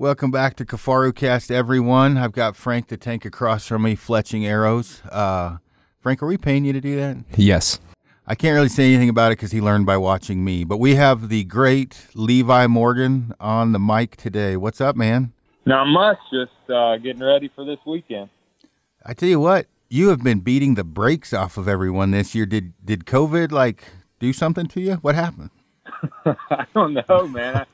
Welcome back to Kafaru Cast, everyone. I've got Frank the Tank across from me, fletching arrows. Frank, are we paying you to do that? Yes. I can't really say anything about it because he learned by watching me. But we have the great Levi Morgan on the mic today. What's up, man? Not much. Just getting ready for this weekend. I tell you what, you have been beating the brakes off of everyone this year. Did COVID, do something to you? What happened? I don't know, man.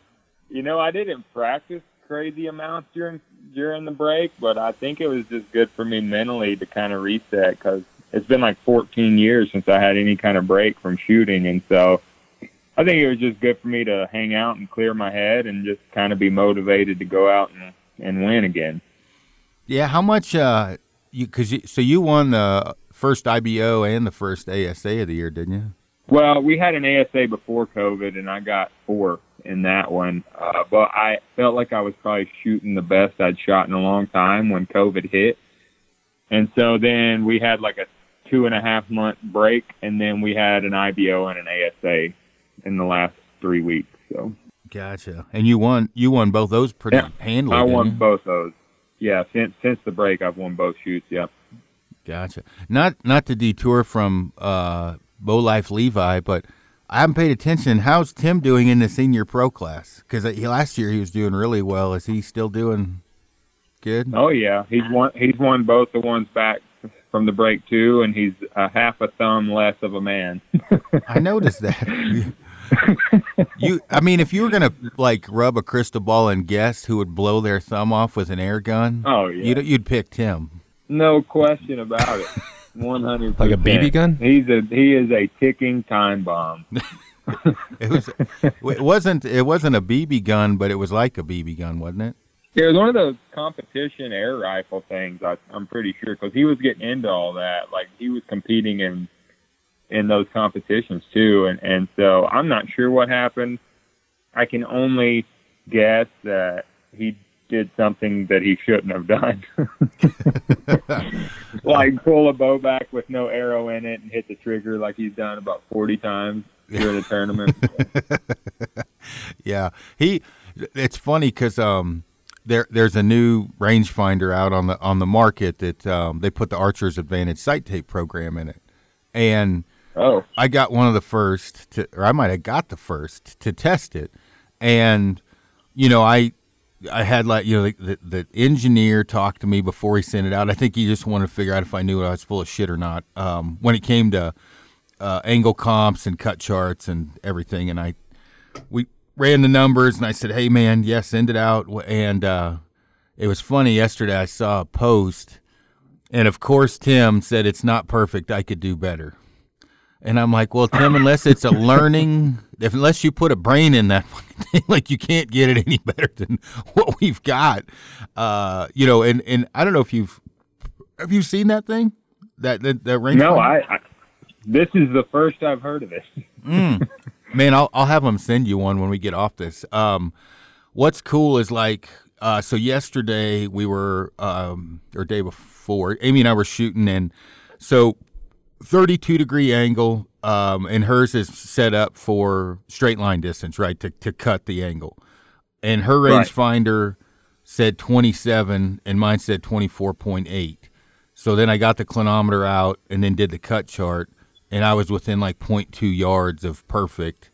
I didn't practice crazy amounts during the break, but I think it was just good for me mentally to kind of reset, because it's been 14 years since I had any kind of break from shooting, and so I think it was just good for me to hang out and clear my head and just kind of be motivated to go out and win again. Yeah, how much so you won the first IBO and the first ASA of the year, didn't you? Well, we had an ASA before COVID, and I got 4 in that one. But I felt like I was probably shooting the best I'd shot in a long time when COVID hit. And so then we had a 2.5 month break, and then we had an IBO and an ASA in the last 3 weeks. So gotcha. And you won both those pretty handily. I won both those. Yeah, since the break, I've won both shoots. Yeah. Gotcha. Not to detour from BowLife Levi, but I haven't paid attention. How's Tim doing in the senior pro class? Because last year he was doing really well. Is he still doing good? Oh yeah, he's won both the ones back from the break too, and he's a half a thumb less of a man. I noticed that. If you were gonna rub a crystal ball and guess who would blow their thumb off with an air gun, oh yeah, you'd pick Tim. No question about it. 100%. Like a BB gun? He is a ticking time bomb. It wasn't a BB gun, but it was like a BB gun, wasn't it? It was one of those competition air rifle things, I'm pretty sure, because he was getting into all that. He was competing in those competitions, too. And so I'm not sure what happened. I can only guess that he did something that he shouldn't have done. Pull a bow back with no arrow in it and hit the trigger like he's done about 40 times during the tournament. Yeah. It's funny because there's a new rangefinder out on the market that they put the Archer's Advantage sight tape program in it. And I got one of the first to test it. And, I had the engineer talked to me before he sent it out. I think he just wanted to figure out if I knew I was full of shit or not. When it came to angle comps and cut charts and everything, and we ran the numbers, and I said, "Hey man, yeah, send it out." And it was funny yesterday. I saw a post, and of course Tim said it's not perfect. I could do better. And I'm like, well, Tim, unless it's a learning, unless you put a brain in that fucking thing, you can't get it any better than what we've got. And I don't know if have you seen that thing? That range? No, this is the first I've heard of it. Man, I'll have them send you one when we get off this. What's cool is so yesterday we were, or day before, Amy and I were shooting, and so 32-degree angle, and hers is set up for straight line distance, right, to cut the angle. And her rangefinder said 27, and mine said 24.8. So then I got the clinometer out and then did the cut chart, and I was within 0.2 yards of perfect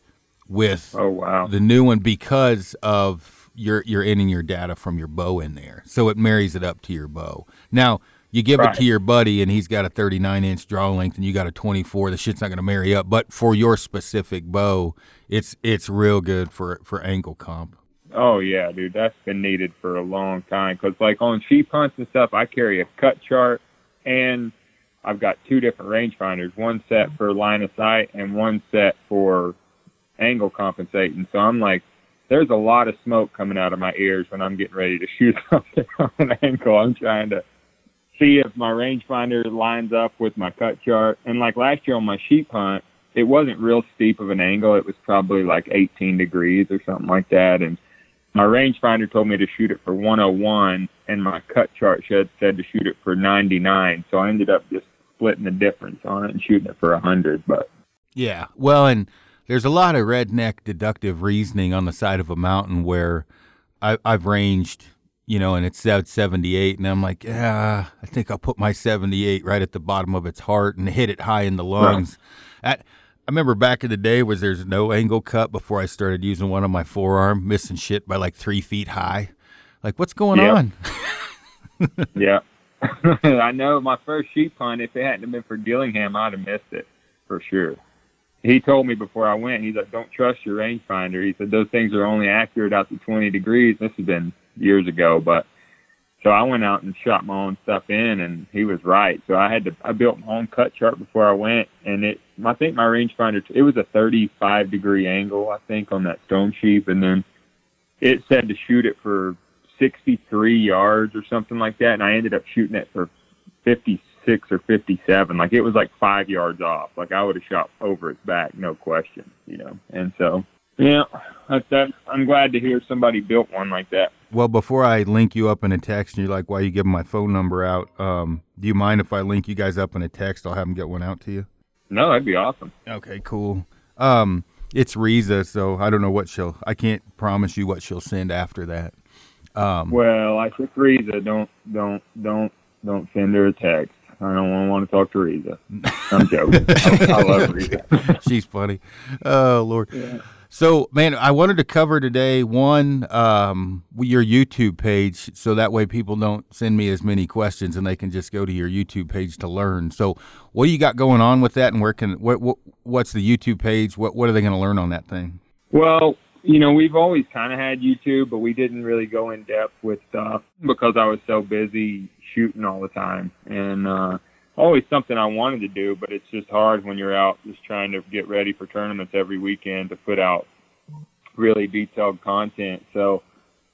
with the new one, because of you're ending your data from your bow in there. So it marries it up to your bow. Now, you give it to your buddy, and he's got a 39-inch draw length, and you got a 24. The shit's not going to marry up. But for your specific bow, it's real good for angle comp. Oh, yeah, dude. That's been needed for a long time. Because, on sheep hunts and stuff, I carry a cut chart, and I've got 2 different rangefinders, one set for line of sight and one set for angle compensating. So I'm there's a lot of smoke coming out of my ears when I'm getting ready to shoot something on an angle. I'm trying to see if my rangefinder lines up with my cut chart. And last year on my sheep hunt, it wasn't real steep of an angle. It was probably 18 degrees or something like that. And my rangefinder told me to shoot it for 101, and my cut chart said to shoot it for 99. So I ended up just splitting the difference on it and shooting it for 100. But yeah, well, and there's a lot of redneck deductive reasoning on the side of a mountain where I've ranged, you know, and it's at 78, and I'm like, yeah, I think I'll put my 78 right at the bottom of its heart and hit it high in the lungs. Right. I remember back in the day was there's no angle cut before I started using one on my forearm, missing shit by like 3 feet high. Like, what's going on? Yeah. I know my first sheep hunt, if it hadn't been for Gillingham, I'd have missed it for sure. He told me before I went, he's like, don't trust your rangefinder. He said, those things are only accurate out to 20 degrees. This has been years ago, but so I went out and shot my own stuff in, and he was right. So I built my own cut chart before I went, and I think my rangefinder, it was a 35 degree angle, I think, on that stone sheep. And then it said to shoot it for 63 yards or something like that. And I ended up shooting it for 56 or 57. Like, it was like 5 yards off. Like, I would have shot over its back, no question, you know. And so, yeah, I'm glad to hear somebody built one like that. Well, before I link you up in a text and you're like, why are you giving my phone number out? Do you mind if I link you guys up in a text? I'll have them get one out to you. No, that'd be awesome. Okay, cool. It's Riza, so I don't know what I can't promise you what she'll send after that. Well, I said Riza, don't send her a text. I don't want to talk to Riza. I'm joking. I love Riza. She's funny. Oh, Lord. Yeah. So, man, I wanted to cover today, one, your YouTube page, so that way people don't send me as many questions and they can just go to your YouTube page to learn. So what do you got going on with that, and where can what's the YouTube page? What are they going to learn on that thing? Well, you know, we've always kind of had YouTube, but we didn't really go in depth with stuff because I was so busy shooting all the time. And always something I wanted to do, but it's just hard when you're out just trying to get ready for tournaments every weekend to put out really detailed content. So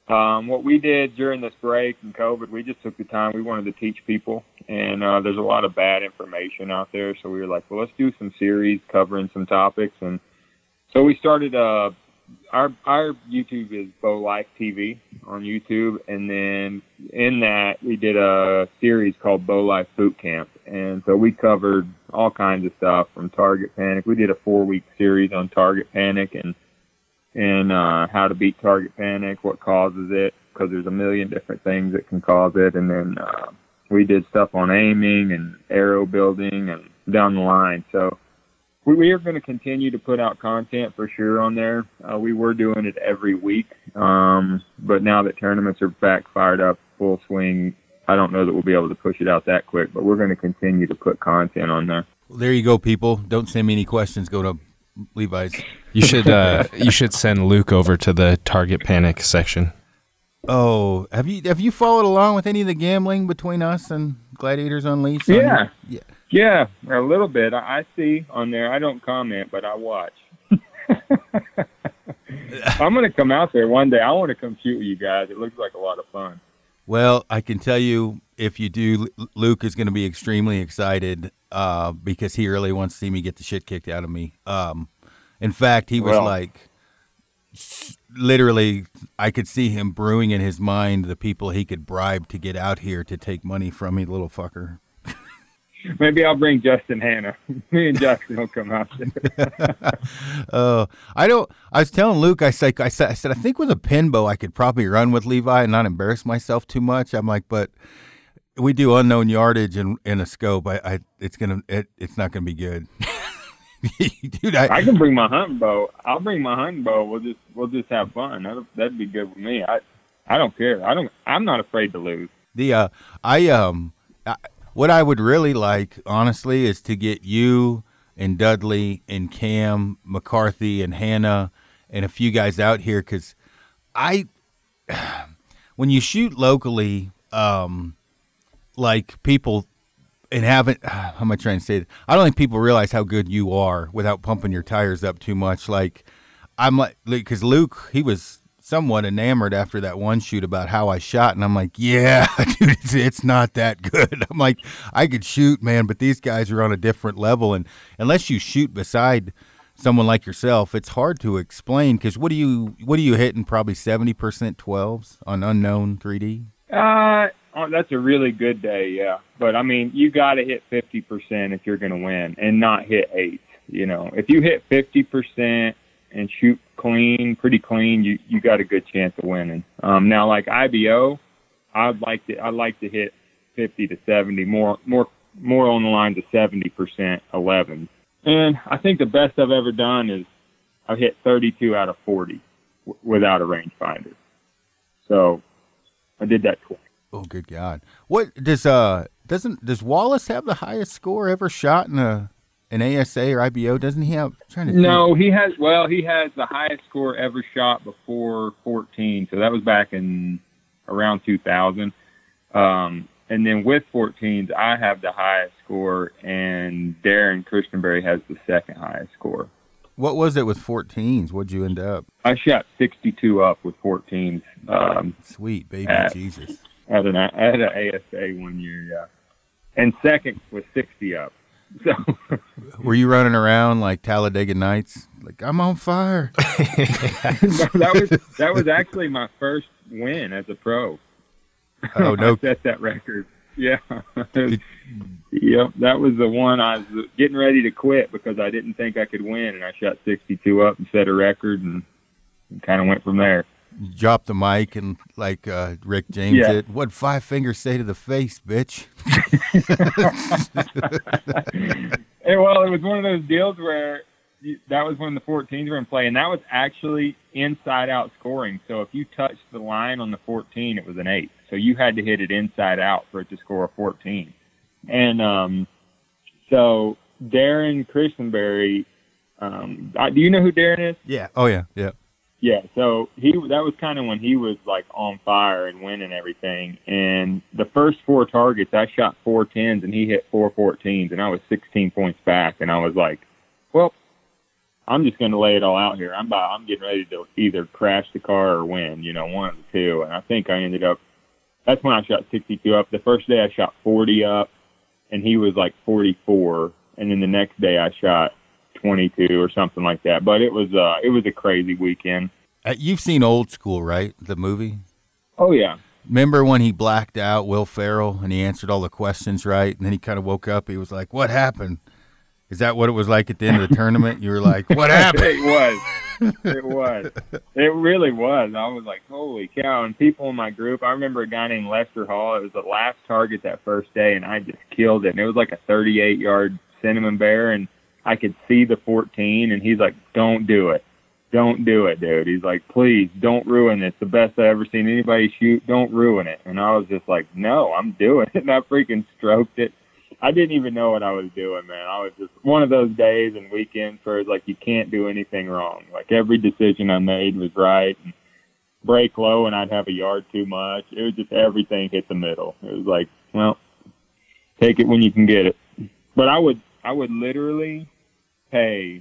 what we did during this break and COVID, we just took the time. We wanted to teach people, and there's a lot of bad information out there. So we were like, well, let's do some series covering some topics. And so we started our YouTube is BowLife TV on YouTube, and then in that we did a series called BowLife Boot Camp, and so we covered all kinds of stuff from target panic. We did a 4-week series on target panic and how to beat target panic, what causes it, because there's a million different things that can cause it, and then we did stuff on aiming and arrow building and down the line. So we are going to continue to put out content for sure on there. We were doing it every week, but now that tournaments are back fired up, full swing, I don't know that we'll be able to push it out that quick, but we're going to continue to put content on there. Well, there you go, people. Don't send me any questions. Go to Levi's. You should you should send Luke over to the target panic section. Oh, have you followed along with any of the gambling between us and Gladiators Unleashed? Yeah. Yeah. Yeah, a little bit. I see on there. I don't comment, but I watch. I'm going to come out there one day. I want to come shoot with you guys. It looks like a lot of fun. Well, I can tell you, if you do, Luke is going to be extremely excited because he really wants to see me get the shit kicked out of me. In fact, he was literally, I could see him brewing in his mind the people he could bribe to get out here to take money from me, little fucker. Maybe I'll bring Justin Hannah. Me and Justin will come out there. I was telling Luke, I said, I think with a pin bow, I could probably run with Levi and not embarrass myself too much. I'm like, but we do unknown yardage and a scope. It's not going to be good. Dude, I can bring my hunting bow. I'll bring my hunting bow. We'll just have fun. That'd be good with me. I don't care. I'm not afraid to lose. What I would really like, honestly, is to get you and Dudley and Cam McCarthy and Hannah and a few guys out here, because when you shoot locally, like people and haven't, how am I trying to say that? I don't think people realize how good you are without pumping your tires up too much. Like, I'm like, because Luke, he was somewhat enamored after that one shoot about how I shot, and I'm like, yeah, dude, it's not that good. I'm like, I could shoot, man, but these guys are on a different level, and unless you shoot beside someone like yourself, it's hard to explain. Because what are you hitting? Probably 70% 12s on unknown 3D. That's a really good day, yeah. But I mean, you got to hit 50% if you're going to win, and not hit 8. You know, if you hit 50%. and shoot clean, pretty clean, you got a good chance of winning. Now, like IBO, I'd like to hit 50 to 70, more on the line to 70% 11. And I think the best I've ever done is I've hit 32 out of 40 without a rangefinder. So I did that twice. Oh, good God! What does Wallace have the highest score ever shot in an ASA or IBO? Doesn't he have? He has the highest score ever shot before 14. So that was back in around 2000. And then with 14s, I have the highest score, and Darren Christianberry has the second highest score. What was it with 14s? What'd you end up? I shot 62 up with 14s. Sweet baby Jesus. I had an ASA one year, yeah. And second was 60 up. So, were you running around like Talladega Nights? Like, I'm on fire. that was actually my first win as a pro. Oh, no. I set that record. Yeah. Yep, that was the one I was getting ready to quit because I didn't think I could win, and I shot 62 up and set a record and kind of went from there. You dropped the mic and like Rick James did. What'd Five Fingers say to the face, bitch? And, well, it was one of those deals where that was when the 14s were in play, and that was actually inside-out scoring. So if you touched the line on the 14, it was an 8. So you had to hit it inside out for it to score a 14. And so Darren Christianberry, do you know who Darren is? Yeah. Oh, yeah, yeah. Yeah, so that was kind of when he was, like, on fire and winning everything. And the first four targets, I shot 4 10s, and he hit 4 14s, and I was 16 points back. And I was like, well, I'm just going to lay it all out here. I'm getting ready to either crash the car or win, you know, one of the two. And I think I ended up – that's when I shot 62 up. The first day I shot 40 up, and he was, like, 44. And then the next day I shot 22 or something like that, but it was a crazy weekend. You've seen Old School, right? The movie. Oh yeah. Remember when he blacked out, Will Ferrell, and he answered all the questions right, and then he kind of woke up. He was like, "What happened?" Is that what it was like at the end of the tournament? You were like, "What happened?" It was. It really was. I was like, "Holy cow!" And people in my group. I remember a guy named Lester Hall. It was the last target that first day, and I just killed it. And it was like a 38-yard cinnamon bear, and I could see the 14, and he's like, don't do it, dude. He's like, please don't ruin it. It's the best I've ever seen anybody shoot. Don't ruin it. And I was just like, no, I'm doing it. And I freaking stroked it. I didn't even know what I was doing, man. I was just one of those days and weekends where it's like, you can't do anything wrong. Like every decision I made was right. And break low and I'd have a yard too much. It was just everything hit the middle. It was like, well, take it when you can get it. But I would literally pay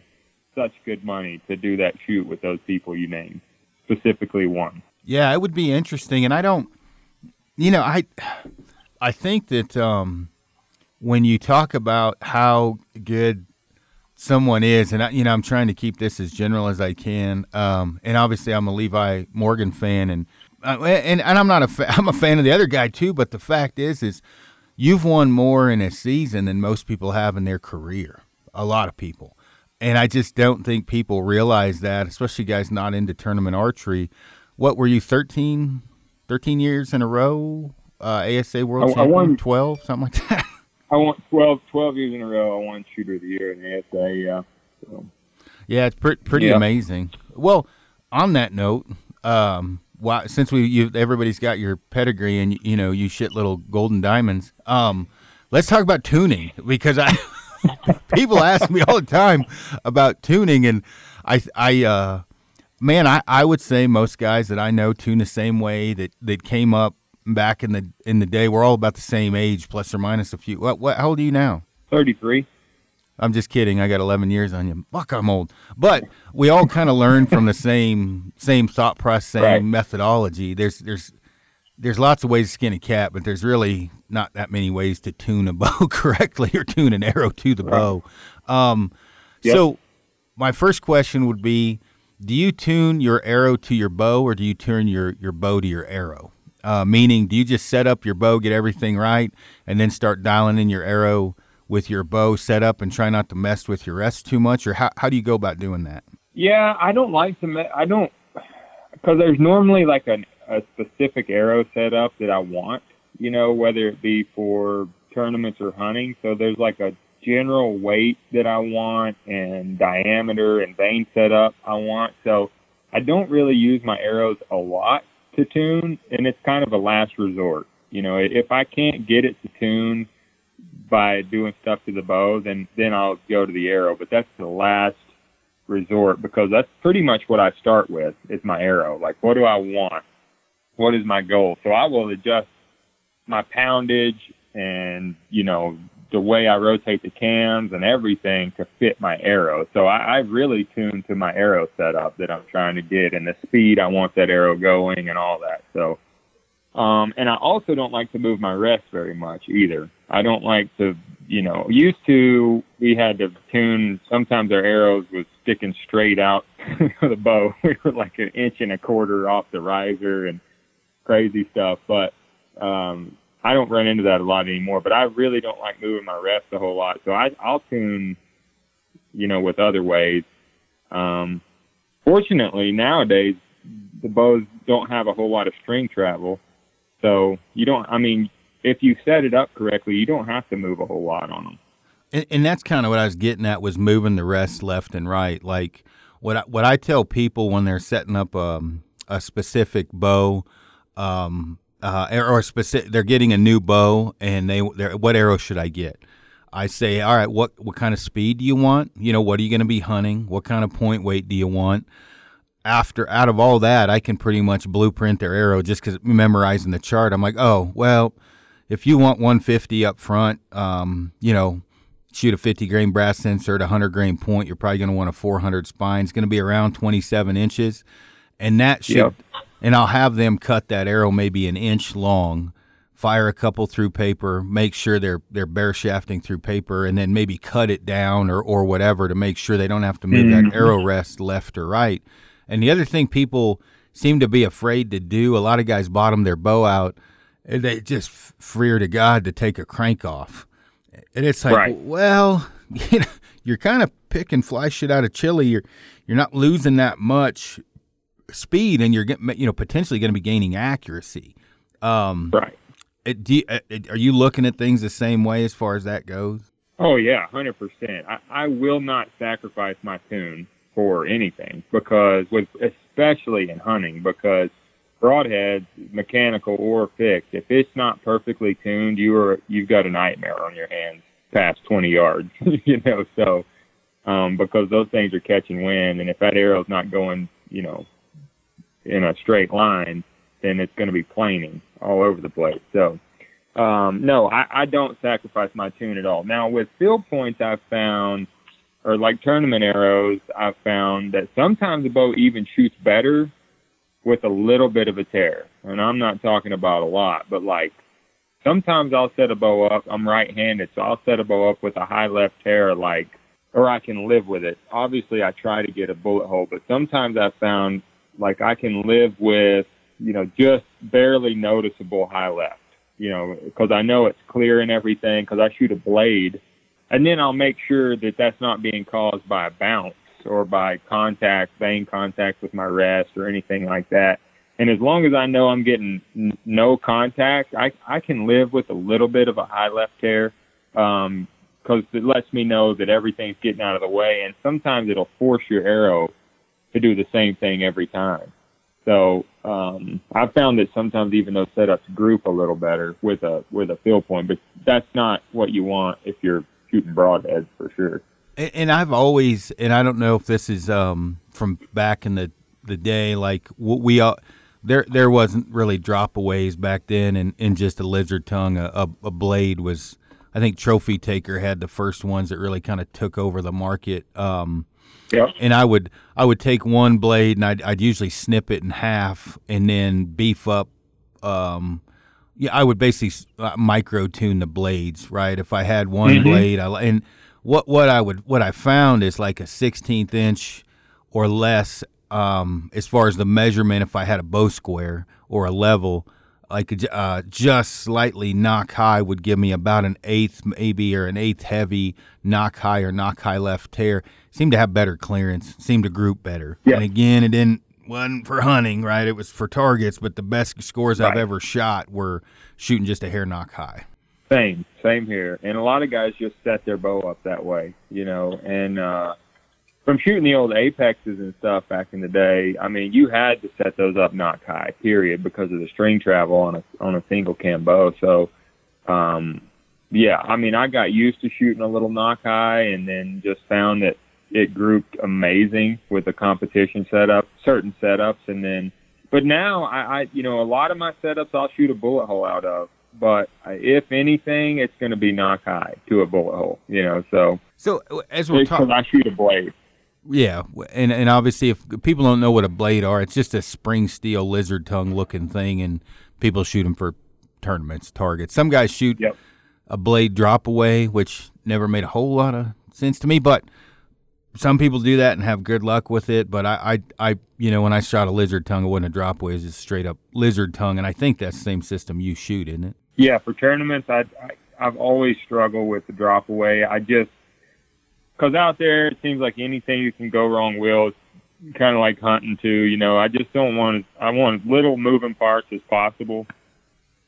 such good money to do that shoot with those people you named, specifically one. Yeah, it would be interesting. And I don't, you know, I think that when you talk about how good someone is, and I'm trying to keep this as general as I can. And obviously I'm a Levi Morgan fan, and I'm not I'm a fan of the other guy too. But the fact is you've won more in a season than most people have in their career, a lot of people. And I just don't think people realize that, especially guys not into tournament archery. What were you, 13 years in a row, ASA World Champion? I won 12, something like that? I won 12 years in a row. I won Shooter of the Year in ASA, yeah. So. Yeah, it's pretty amazing. Well, on that note, why, since everybody's got your pedigree and you know you shit little golden diamonds, let's talk about tuning, because I people ask me all the time about tuning, and I would say most guys that I know tune the same way that came up back in the day. We're all about the same age, plus or minus a few. What how old are you now? 33. I'm just kidding. I got 11 years on you. Fuck, I'm old. But we all kind of learn from the same thought process, same right. Methodology. There's lots of ways to skin a cat, but there's really not that many ways to tune a bow correctly or tune an arrow to the bow. Yep. So my first question would be, do you tune your arrow to your bow, or do you tune your bow to your arrow? Meaning, do you just set up your bow, get everything right, and then start dialing in your arrow with your bow set up and try not to mess with your rest too much? Or how do you go about doing that? Yeah, I don't like to. I don't, because there's normally like a specific arrow set up that I want, you know, whether it be for tournaments or hunting. So there's like a general weight that I want and diameter and vein setup I want. So I don't really use my arrows a lot to tune, and it's kind of a last resort. You know, if I can't get it to tune by doing stuff to the bow, then I'll go to the arrow. But that's the last resort, because that's pretty much what I start with is my arrow. Like, what do I want? What is my goal? So I will adjust my poundage and, you know, the way I rotate the cams and everything to fit my arrow. So I really tune to my arrow setup that I'm trying to get and the speed I want that arrow going and all that. So, and I also don't like to move my rest very much either. I don't like to, you know, used to, we had to tune, sometimes our arrows was sticking straight out of the bow. We were like an inch and a quarter off the riser and crazy stuff. But, I don't run into that a lot anymore, but I really don't like moving my rest a whole lot. So I'll tune, you know, with other ways. Fortunately, nowadays, the bows don't have a whole lot of string travel. So you don't, I mean, if you set it up correctly, you don't have to move a whole lot on them. And that's kind of what I was getting at, was moving the rest left and right. Like what I tell people when they're setting up a specific bow, or specific, they're getting a new bow and they're, what arrow should I get? I say, all right, what kind of speed do you want? You know, what are you going to be hunting? What kind of point weight do you want? Out of all that, I can pretty much blueprint their arrow just because memorizing the chart. I'm like, oh, well, if you want 150 up front, you know, shoot a 50 grain brass insert, 100 grain point. You're probably going to want a 400 spine. It's going to be around 27 inches. And that should, yep. And I'll have them cut that arrow maybe an inch long, fire a couple through paper, make sure they're bear shafting through paper, and then maybe cut it down or whatever to make sure they don't have to move that arrow rest left or right. And the other thing people seem to be afraid to do, a lot of guys bottom their bow out, and they just fear to God to take a crank off. And it's like, right. Well, you know, you're kind of picking fly shit out of chili. You're not losing that much speed, and you're potentially going to be gaining accuracy. Right. Are you looking at things the same way as far as that goes? Oh yeah, 100%. I will not sacrifice my tune for anything, because especially in hunting, because broadheads, mechanical or fixed, if it's not perfectly tuned, you've got a nightmare on your hands past 20 yards. You know, so because those things are catching wind, and if that arrow's not going, you know, in a straight line, then it's going to be planing all over the place. So, no, I don't sacrifice my tune at all. Now, with field points, I've found, or like tournament arrows, I've found that sometimes the bow even shoots better with a little bit of a tear. And I'm not talking about a lot, but like sometimes I'll set a bow up. I'm right-handed, so I'll set a bow up with a high left tear, like, or I can live with it. Obviously, I try to get a bullet hole, but sometimes I've found, like, I can live with, you know, just barely noticeable high left, you know, because I know it's clear and everything, because I shoot a blade. And then I'll make sure that that's not being caused by a bounce or by contact, vein contact with my rest or anything like that. And as long as I know I'm getting no contact, I can live with a little bit of a high left tear, because it lets me know that everything's getting out of the way. And sometimes it'll force your arrow to do the same thing every time. So I've found that sometimes even those setups group a little better with a field point, but that's not what you want if you're shooting broadheads for sure. And I've always, and I don't know if this is from back in the day, like we all, there wasn't really dropaways back then, and just a lizard tongue, a blade was, I think Trophy Taker had the first ones that really kind of took over the market. Yep. And I would take one blade, and I'd usually snip it in half and then beef up. I would basically micro tune the blades, right? If I had one blade, and what I found is like a 16th inch or less, as far as the measurement. If I had a bow square or a level, like just slightly knock high would give me about an eighth, maybe, or an eighth heavy knock high or knock high left tear. seemed to have better clearance, seemed to group better. Yeah. And again, it wasn't for hunting, right? It was for targets, but the best scores I've ever shot were shooting just a hair knock high. Same here. And a lot of guys just set their bow up that way, you know, and from shooting the old Apexes and stuff back in the day, I mean, you had to set those up knock high, period, because of the string travel on a single cam bow. So, yeah, I mean, I got used to shooting a little knock high and then just found that it grouped amazing with the competition setup, certain setups. And then, but now I you know, a lot of my setups I'll shoot a bullet hole out of. But if anything, it's going to be knock high to a bullet hole, you know. So as we're talking, I shoot a blade. Yeah, and obviously, if people don't know what a blade are, it's just a spring steel lizard tongue looking thing, and people shoot them for tournaments, targets. Some guys shoot a blade drop away, which never made a whole lot of sense to me, but some people do that and have good luck with it. But I you know, when I shot a lizard tongue, it wasn't a drop away; it was just straight up lizard tongue. And I think that's the same system you shoot, isn't it? Yeah, for tournaments, I've always struggled with the drop away. I just, because out there, it seems like anything you can go wrong will, kind of like hunting too, you know. I just don't want, I want little moving parts as possible.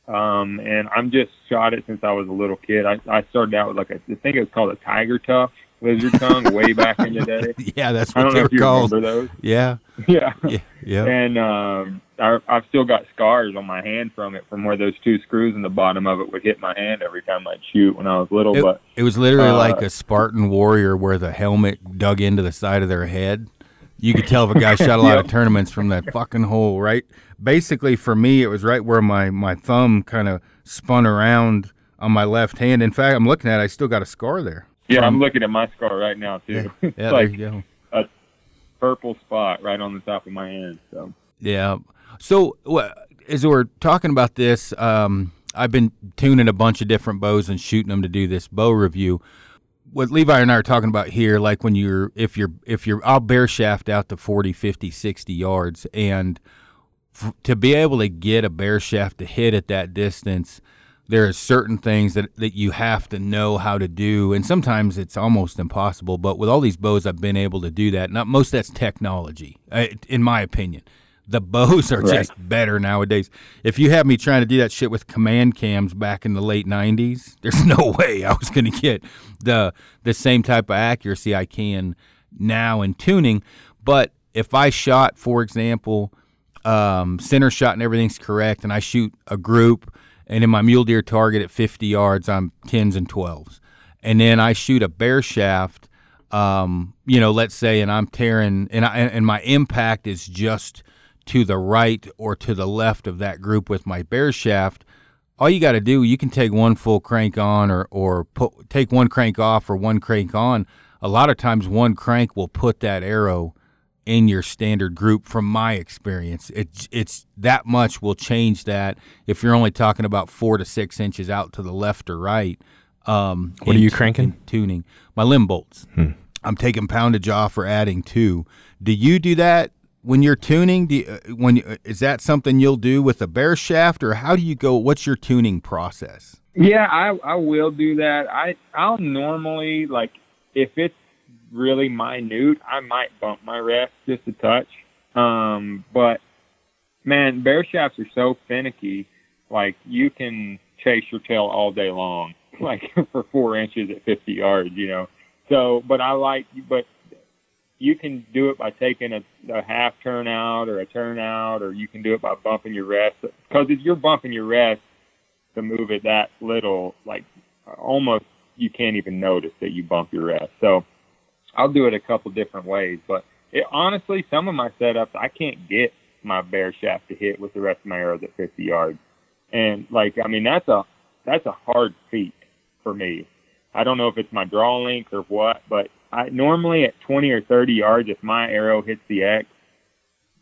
And I'm just shot it since I was a little kid. I started out with I think it was called a tiger tuff lizard tongue way back in the day. Yeah, that's what they were called. I don't know if you remember those. Yeah. Yeah. And, I've still got scars on my hand from it, from where those two screws in the bottom of it would hit my hand every time I'd shoot when I was little. But it was literally like a Spartan warrior where the helmet dug into the side of their head. You could tell if a guy shot a lot of tournaments from that fucking hole, right? Basically, for me, it was right where my thumb kind of spun around on my left hand. In fact, I'm looking at it, I still got a scar there. Yeah, I'm looking at my scar right now, too. Yeah, it's like a purple spot right on the top of my hand. So. Yeah. So as we're talking about this, I've been tuning a bunch of different bows and shooting them to do this bow review. What Levi and I are talking about here, like when if you're I'll bear shaft out to 40, 50, 60 yards. And to be able to get a bear shaft to hit at that distance, there are certain things that you have to know how to do. And sometimes it's almost impossible. But with all these bows, I've been able to do that. Not most of that's technology, in my opinion. The bows are just better nowadays. If you had me trying to do that shit with command cams back in the late 90s, there's no way I was going to get the same type of accuracy I can now in tuning. But if I shot, for example, center shot and everything's correct, and I shoot a group, and in my mule deer target at 50 yards, I'm 10s and 12s. And then I shoot a bear shaft, you know, let's say, and I'm tearing, and my impact is just to the right or to the left of that group with my bear shaft, all you got to do, you can take one full crank on or take one crank off or one crank on. A lot of times one crank will put that arrow in your standard group from my experience. It's that much will change that if you're only talking about 4 to 6 inches out to the left or right. What are you cranking? Tuning. My limb bolts. I'm taking poundage off or adding two. Do you do that? When you're tuning, is that something you'll do with a bear shaft, or how do you go? What's your tuning process? Yeah, I will do that. I'll normally, like, if it's really minute, I might bump my rest just a touch. But man, bear shafts are so finicky. Like, you can chase your tail all day long, like for 4 inches at 50 yards, you know. So, but you can do it by taking a half turn out or a turn out, or you can do it by bumping your rest. Because if you're bumping your rest to move it that little, like, almost you can't even notice that you bump your rest. So I'll do it a couple different ways. But honestly, some of my setups, I can't get my bear shaft to hit with the rest of my arrows at 50 yards. And, like, I mean, that's a hard feat for me. I don't know if it's my draw length or what, but I normally at 20 or 30 yards, if my arrow hits the X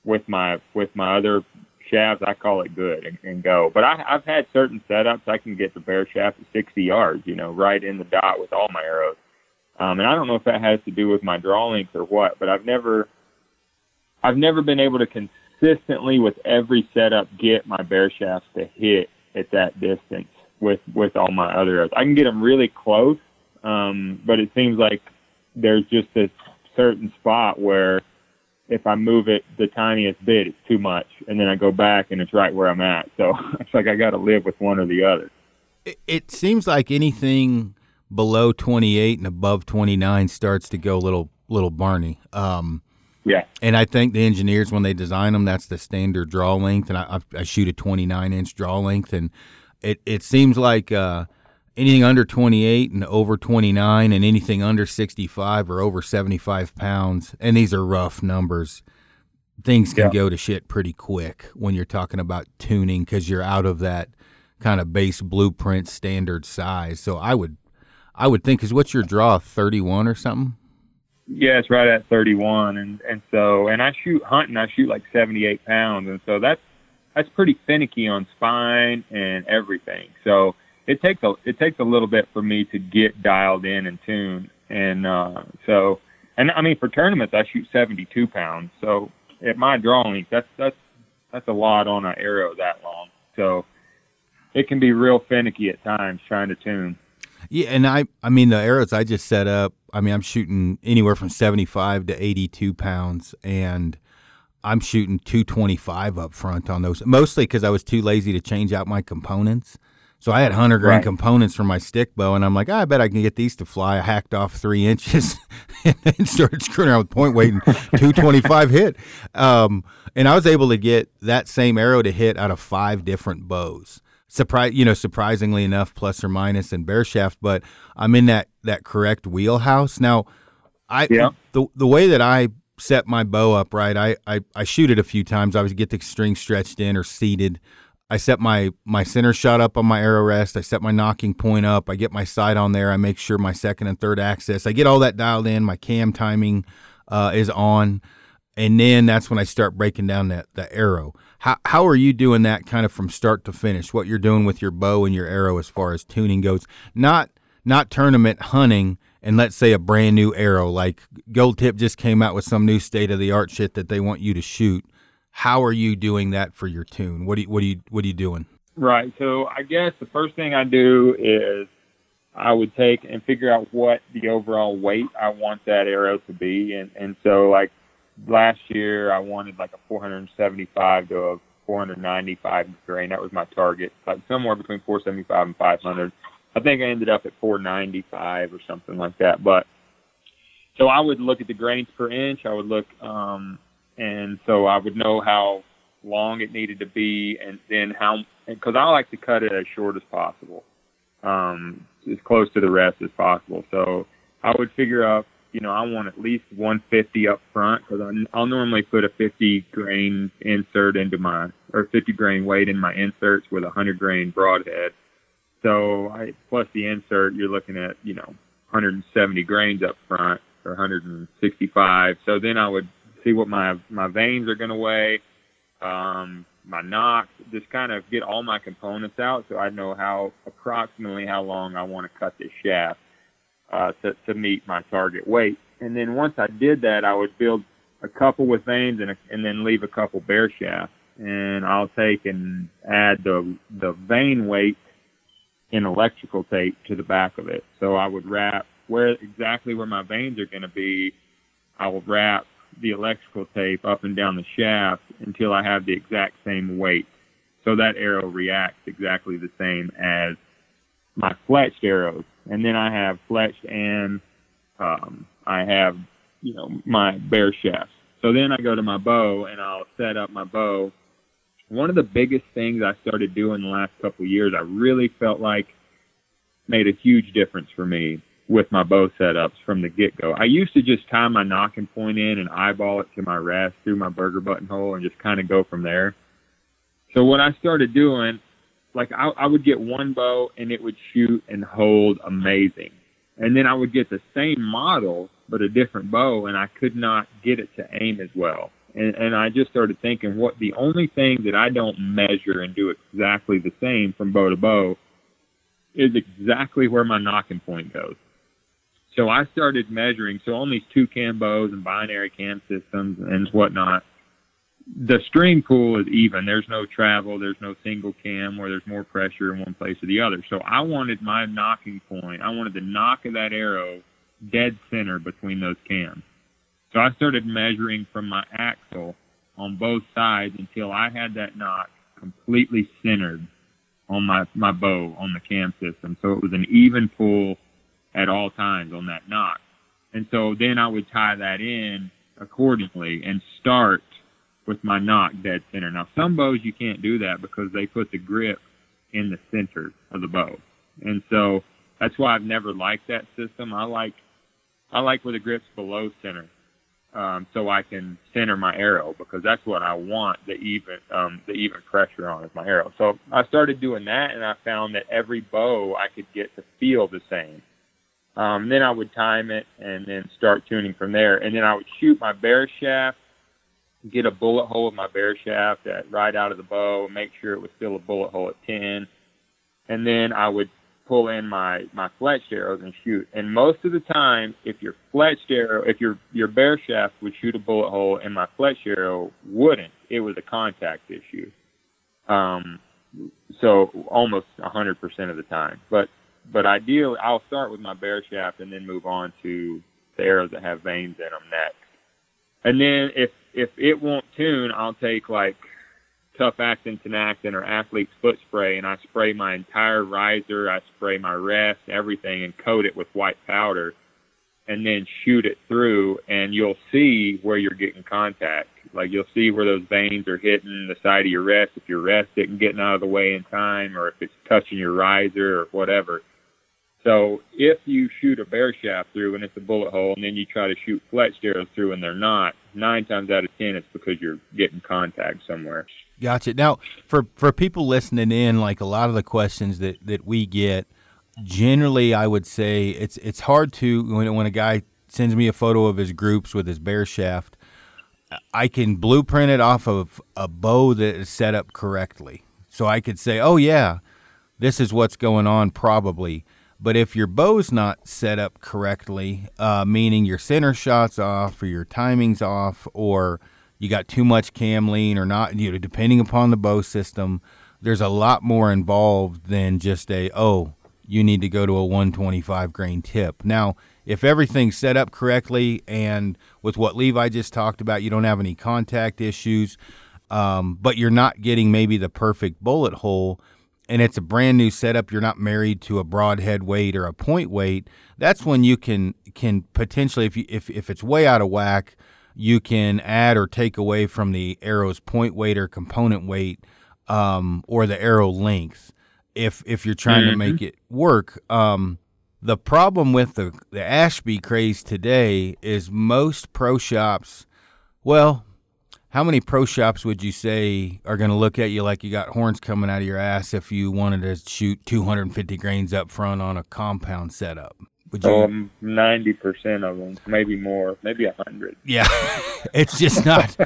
with my other shafts, I call it good and go. But I've had certain setups I can get the bear shaft at 60 yards, you know, right in the dot with all my arrows. And I don't know if that has to do with my draw length or what, but I've never been able to consistently with every setup get my bear shafts to hit at that distance with all my other arrows. I can get them really close, but it seems like there's just this certain spot where if I move it the tiniest bit, it's too much. And then I go back and it's right where I'm at. So it's like I got to live with one or the other. It seems like anything below 28 and above 29 starts to go little Barney. Yeah. And I think the engineers, when they design them, that's the standard draw length. And I shoot a 29-inch draw length. And it seems like anything under 28 and over 29 and anything under 65 or over 75 pounds, and these are rough numbers, things can go to shit pretty quick when you're talking about tuning because you're out of that kind of base blueprint standard size. So I would think, because what's your draw, 31 or something? Yeah, it's right at 31. And so I shoot like 78 pounds. And so that's pretty finicky on spine and everything. So It takes a little bit for me to get dialed in and tuned. And I mean, for tournaments, I shoot 72 pounds. So at my draw length, that's a lot on an arrow that long. So it can be real finicky at times trying to tune. Yeah. And I mean, the arrows I just set up, I mean, I'm shooting anywhere from 75 to 82 pounds and I'm shooting 225 up front on those, mostly because I was too lazy to change out my components. So I had 100 grain components for my stick bow, and I'm like, I bet I can get these to fly. I hacked off 3 inches and started screwing around with point weight, and 225 hit. And I was able to get that same arrow to hit out of 5 different bows. Surprisingly enough, plus or minus in bear shaft, but I'm in that correct wheelhouse. Now, the way that I set my bow up, right, I shoot it a few times. I would get the string stretched in or seated. I set my center shot up on my arrow rest. I set my knocking point up. I get my sight on there. I make sure my second and third axis, I get all that dialed in. My cam timing is on. And then that's when I start breaking down the arrow. How are you doing that kind of from start to finish, what you're doing with your bow and your arrow as far as tuning goes? Not tournament hunting and let's say a brand new arrow, like Gold Tip just came out with some new state-of-the-art shit that they want you to shoot. How are you doing that for your tune? What are you doing? Right. So I guess the first thing I do is I would take and figure out what the overall weight I want that arrow to be. And so like last year I wanted like a 475 to a 495 grain. That was my target, like somewhere between 475 and 500. I think I ended up at 495 or something like that. But so I would look at the grains per inch. I would look, and so I would know how long it needed to be and then how, because I like to cut it as short as possible, as close to the rest as possible. So I would figure out, I want at least 150 up front because I'll normally put a 50 grain insert into my, or 50 grain weight in my inserts with a 100 grain broadhead. So plus the insert, you're looking at, 170 grains up front or 165. So then I would see what my veins are going to weigh, my knock, just kind of get all my components out so I know approximately how long I want to cut this shaft to meet my target weight. And then once I did that, I would build a couple with veins and then leave a couple bare shafts. And I'll take and add the vein weight in electrical tape to the back of it. So I would wrap exactly where my veins are going to be. I will wrap the electrical tape up and down the shaft until I have the exact same weight. So that arrow reacts exactly the same as my fletched arrows. And then I have fletched and I have, my bare shafts. So then I go to my bow and I'll set up my bow. One of the biggest things I started doing the last couple of years, I really felt like made a huge difference for me with my bow setups from the get-go. I used to just tie my knocking point in and eyeball it to my rest through my burger buttonhole and just kind of go from there. So what I started doing, like I would get one bow and it would shoot and hold amazing. And then I would get the same model but a different bow and I could not get it to aim as well. And I just started thinking what the only thing that I don't measure and do exactly the same from bow to bow is exactly where my knocking point goes. So I started measuring. So on these 2 cam bows and binary cam systems and whatnot, the string pool is even. There's no travel. There's no single cam where there's more pressure in one place or the other. So I wanted my knocking point. I wanted the knock of that arrow dead center between those cams. So I started measuring from my axle on both sides until I had that knock completely centered on my bow on the cam system. So it was an even pull at all times on that knock. And so then I would tie that in accordingly and start with my knock dead center. Now, some bows you can't do that because they put the grip in the center of the bow. And so that's why I've never liked that system. I like where the grip's below center. So I can center my arrow, because that's what I want, the even pressure on is my arrow. So I started doing that, and I found that every bow I could get to feel the same. Then I would time it and then start tuning from there. And then I would shoot my bear shaft, get a bullet hole with my bear shaft right out of the bow, make sure it was still a bullet hole at 10. And then I would pull in my fletched arrows and shoot. And most of the time, if your bear shaft would shoot a bullet hole and my fletched arrow wouldn't, it was a contact issue. So almost 100% of the time. But ideally, I'll start with my bear shaft and then move on to the arrows that have veins in them next. And then if it won't tune, I'll take like Tough Actin, Tenactin, or Athlete's Foot Spray, and I spray my entire riser, I spray my rest, everything, and coat it with white powder, and then shoot it through, and you'll see where you're getting contact. Like, you'll see where those veins are hitting the side of your rest, if your rest isn't getting out of the way in time, or if it's touching your riser, or whatever. So if you shoot a bear shaft through and it's a bullet hole, and then you try to shoot fletched arrows through and they're not, 9 times out of 10 it's because you're getting contact somewhere. Gotcha. Now, for people listening in, like a lot of the questions that we get, generally I would say it's hard to, when a guy sends me a photo of his groups with his bear shaft, I can blueprint it off of a bow that is set up correctly. So I could say, oh yeah, this is what's going on probably. But if your bow's not set up correctly, meaning your center shot's off or your timing's off or you got too much cam lean or not, depending upon the bow system, there's a lot more involved than just you need to go to a 125 grain tip. Now, if everything's set up correctly and with what Levi just talked about, you don't have any contact issues, but you're not getting maybe the perfect bullet hole, and it's a brand new setup, you're not married to a broadhead weight or a point weight, that's when you can potentially, if it's way out of whack, you can add or take away from the arrow's point weight or component weight or the arrow length if you're trying to make it work. The problem with the Ashby craze today is most pro shops, how many pro shops would you say are going to look at you like you got horns coming out of your ass if you wanted to shoot 250 grains up front on a compound setup? Would you? 90% of them, maybe more, maybe 100. Yeah, it's just not,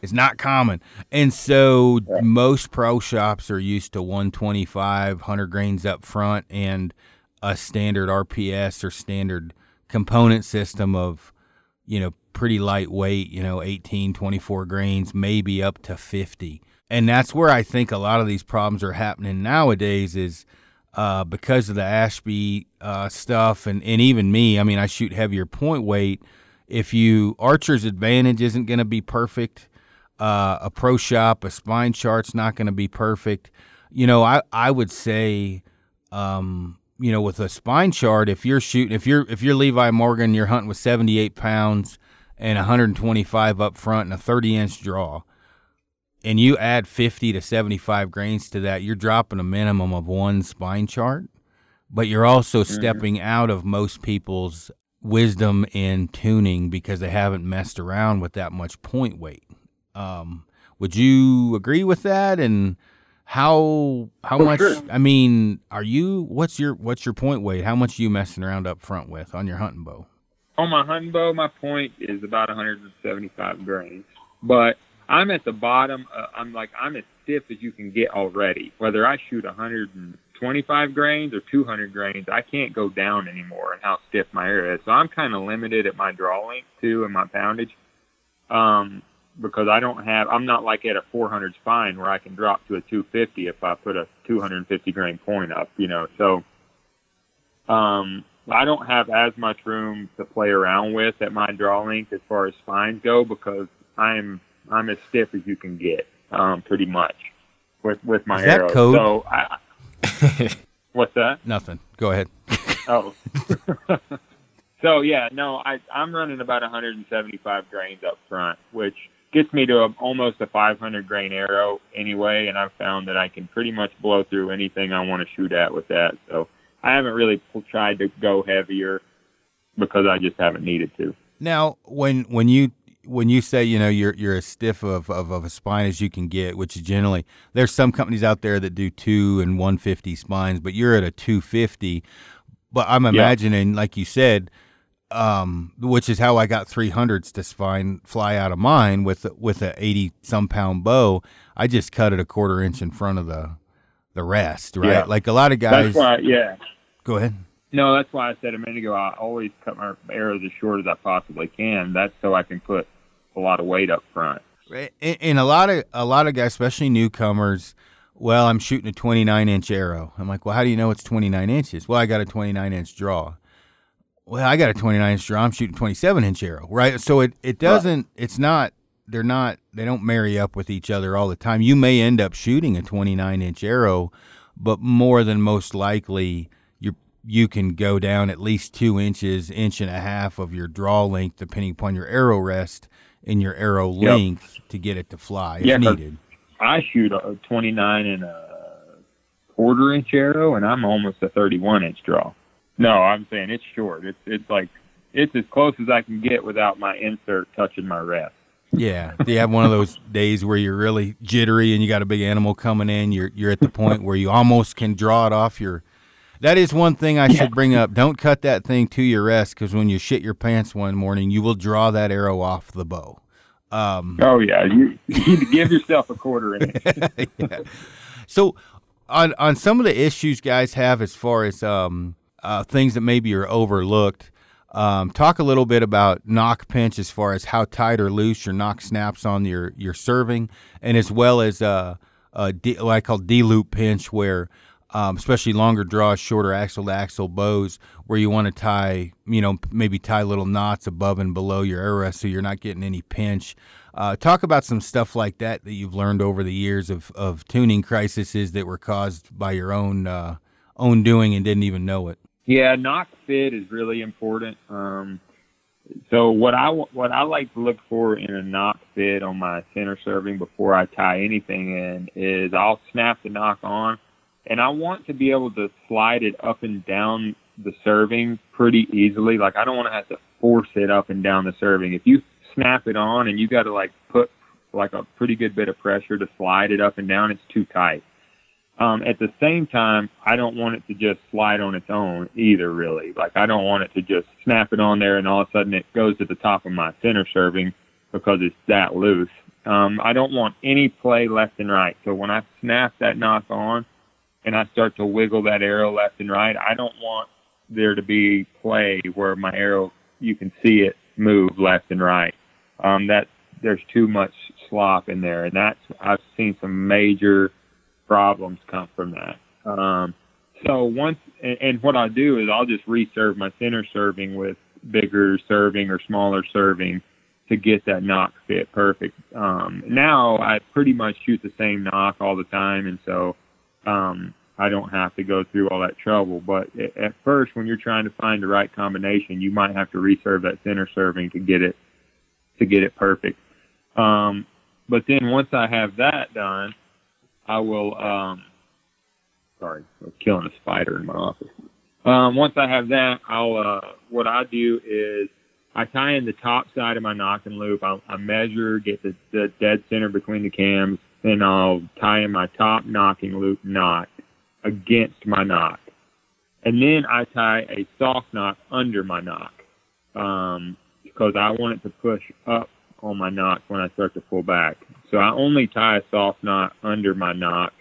it's not common. And so most pro shops are used to 125, 100 grains up front and a standard RPS or standard component system of, pretty lightweight, 18, 24 grains, maybe up to 50. And that's where I think a lot of these problems are happening nowadays is because of the Ashby stuff and even me. I mean, I shoot heavier point weight. Archer's Advantage isn't going to be perfect. A pro shop, a spine chart's not going to be perfect. I would say, with a spine chart, if you're Levi Morgan, you're hunting with 78 pounds, and 125 up front and a 30-inch draw, and you add 50 to 75 grains to that, you're dropping a minimum of one spine chart, but you're also stepping out of most people's wisdom in tuning because they haven't messed around with that much point weight. Would you agree with that? And how much? Sure. I mean, what's your point weight? How much are you messing around up front with on your hunting bow? On my hunting bow, my point is about 175 grains, but I'm at the bottom. I'm as stiff as you can get already. Whether I shoot 125 grains or 200 grains, I can't go down anymore in how stiff my arrow is. So I'm kind of limited at my draw length too and my poundage, because I'm not like at a 400 spine where I can drop to a 250 if I put a 250 grain point up. So I don't have as much room to play around with at my draw length as far as spines go, because I'm as stiff as you can get, pretty much with my arrows. So what's that? Nothing. Go ahead. Oh. So yeah, no, I'm running about 175 grains up front, which gets me to almost a 500 grain arrow anyway. And I've found that I can pretty much blow through anything I want to shoot at with that. So I haven't really tried to go heavier because I just haven't needed to. Now, when you say, you know, you're as stiff of a spine as you can get, which is generally, there's some companies out there that do 2 and 150 spines, but you're at a 250. But I'm imagining, like you said, which is how I got 300s to spine fly out of mine with a 80 some pound bow. I just cut it a quarter inch in front of the rest, right? Yeah. Like a lot of guys. That's why, yeah. Go ahead. No, that's why I said a minute ago, I always cut my arrows as short as I possibly can. That's so I can put a lot of weight up front. And a lot of guys, especially newcomers, well, I'm shooting a 29 inch arrow. I'm like, well, how do you know it's 29 inches? Well, I got a 29 inch draw. Well, I got a 29 inch draw. I'm shooting 27 inch arrow, right? So it doesn't, it's not, they don't marry up with each other all the time. You may end up shooting a 29 inch arrow, but more than most likely you can go down at least 2 inches, inch and a half of your draw length, depending upon your arrow rest and your arrow length to get it to fly if needed. I shoot a 29 and a quarter inch arrow, and I'm almost a 31 inch draw. No, I'm saying it's short. It's like, it's as close as I can get without my insert touching my rest. Yeah. Do you have one of those days where you're really jittery and you got a big animal coming in? You're at the point where you almost can draw it off your. That is one thing I should bring up. Don't cut that thing to your rest, because when you shit your pants one morning, you will draw that arrow off the bow. Oh yeah, you need to give yourself a quarter inch. Yeah. So, on some of the issues guys have as far as things that maybe are overlooked, talk a little bit about knock pinch as far as how tight or loose your knock snaps on your serving, and as well as what I call D-loop pinch, where especially longer draws, shorter axle-to-axle bows, where you want to tie, you know, maybe tie little knots above and below your arrow rest so you're not getting any pinch. Talk about some stuff like that you've learned over the years of tuning crises that were caused by your own doing and didn't even know it. Yeah, knock fit is really important. So what I like to look for in a knock fit on my center serving before I tie anything in is I'll snap the knock on, and I want to be able to slide it up and down the serving pretty easily. Like, I don't want to have to force it up and down the serving. If you snap it on and you got to like put like a pretty good bit of pressure to slide it up and down, it's too tight. At the same time, I don't want it to just slide on its own either, really. Like, I don't want it to just snap it on there and all of a sudden it goes to the top of my center serving because it's that loose. I don't want any play left and right. So when I snap that knock on, and I start to wiggle that arrow left and right, I don't want there to be play where my arrow, you can see it move left and right. That there's too much slop in there, and that's, I've seen some major problems come from that. So once, and what I'll do is I'll just reserve my center serving with bigger serving or smaller serving to get that knock fit perfect. Now I pretty much shoot the same knock all the time, and so I don't have to go through all that trouble. But at first, when you're trying to find the right combination, you might have to reserve that center serving to get it perfect. But then once I have that done, I will, sorry, I'm killing a spider in my office. Once I have that, I'll, what I do is I tie in the top side of my knock and loop. I measure, get the dead center between the cams, and I'll tie in my top knocking loop knot against my knock. And then I tie a soft knot under my knock, because I want it to push up on my knock when I start to pull back. So I only tie a soft knot under my knock.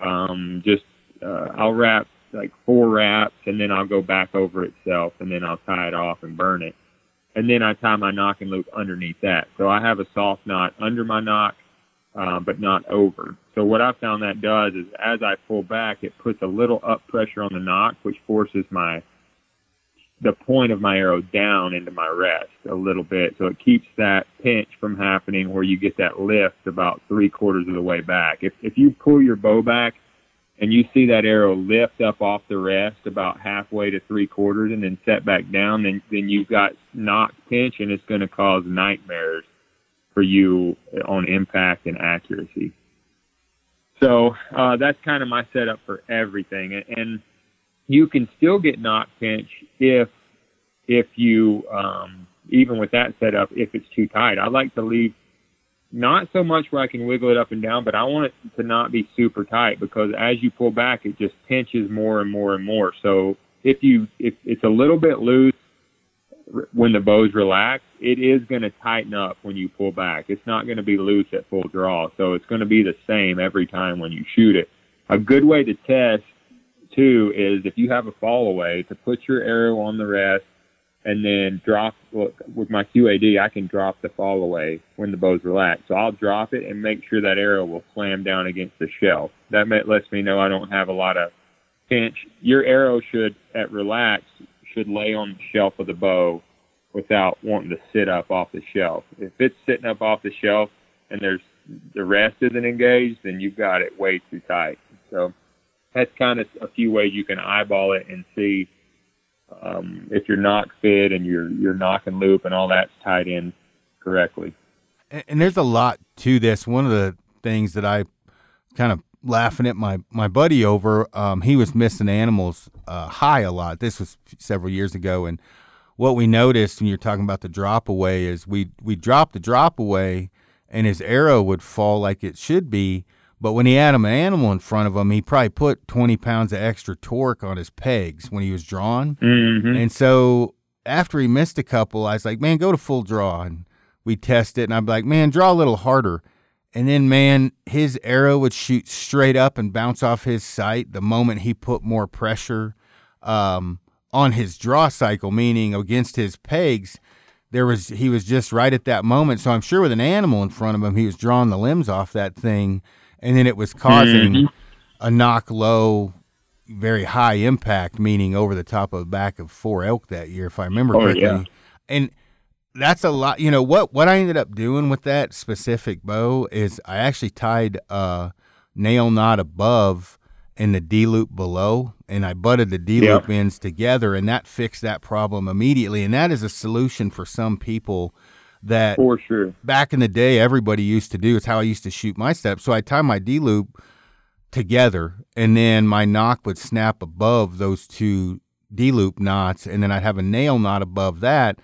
I'll wrap like 4 wraps, and then I'll go back over itself, and then I'll tie it off and burn it. And then I tie my knocking loop underneath that. So I have a soft knot under my knock, but not over. So what I found that does is as I pull back, it puts a little up pressure on the knock, which forces my the point of my arrow down into my rest a little bit. So it keeps that pinch from happening where you get that lift about three-quarters of the way back. If you pull your bow back and you see that arrow lift up off the rest about halfway to three-quarters and then set back down, then you've got knock pinch, and it's going to cause nightmares for you on impact and accuracy. So that's kind of my setup for everything. And you can still get knock pinch if you, even with that setup, if it's too tight. I like to leave not so much where I can wiggle it up and down, but I want it to not be super tight, because as you pull back, it just pinches more and more and more. So if it's a little bit loose when the bow's relaxed, it is going to tighten up when you pull back. It's not going to be loose at full draw. So it's going to be the same every time when you shoot it. A good way to test too is if you have a fall away, to put your arrow on the rest and then drop. Look, with my QAD, I can drop the fall away when the bow's relaxed. So I'll drop it and make sure that arrow will slam down against the shelf. That lets me know I don't have a lot of pinch. Your arrow should, at relax, should lay on the shelf of the bow without wanting to sit up off the shelf. If it's sitting up off the shelf and the rest isn't engaged, then you've got it way too tight. So that's kind of a few ways you can eyeball it and see if your knock fit and your knock and loop and all that's tied in correctly. And there's a lot to this. One of the things that I kind of laughing at my buddy over, he was missing animals high a lot. This was several years ago. And what we noticed when you're talking about the drop away is we dropped the drop away and his arrow would fall like it should be. But when he had an animal in front of him, he probably put 20 pounds of extra torque on his pegs when he was drawn. Mm-hmm. And so after he missed a couple, I was like, man, go to full draw. And we test it, and I'm like, man, draw a little harder. And then, man, his arrow would shoot straight up and bounce off his sight the moment he put more pressure on his draw cycle, meaning against his pegs. He was just right at that moment. So I'm sure with an animal in front of him, he was drawing the limbs off that thing. And then it was causing a knock low, very high impact, meaning over the top of the back of four elk that year, if I remember correctly. Yeah. And that's a lot. You know, what I ended up doing with that specific bow is I actually tied a nail knot above and the D-loop below, and I butted the D-loop ends together, and that fixed that problem immediately. And that is a solution for some people. That for sure. Back in the day, everybody used to do. It's how I used to shoot my steps. So I tie my D-loop together, and then my knock would snap above those two D-loop knots, and then I'd have a nail knot above that.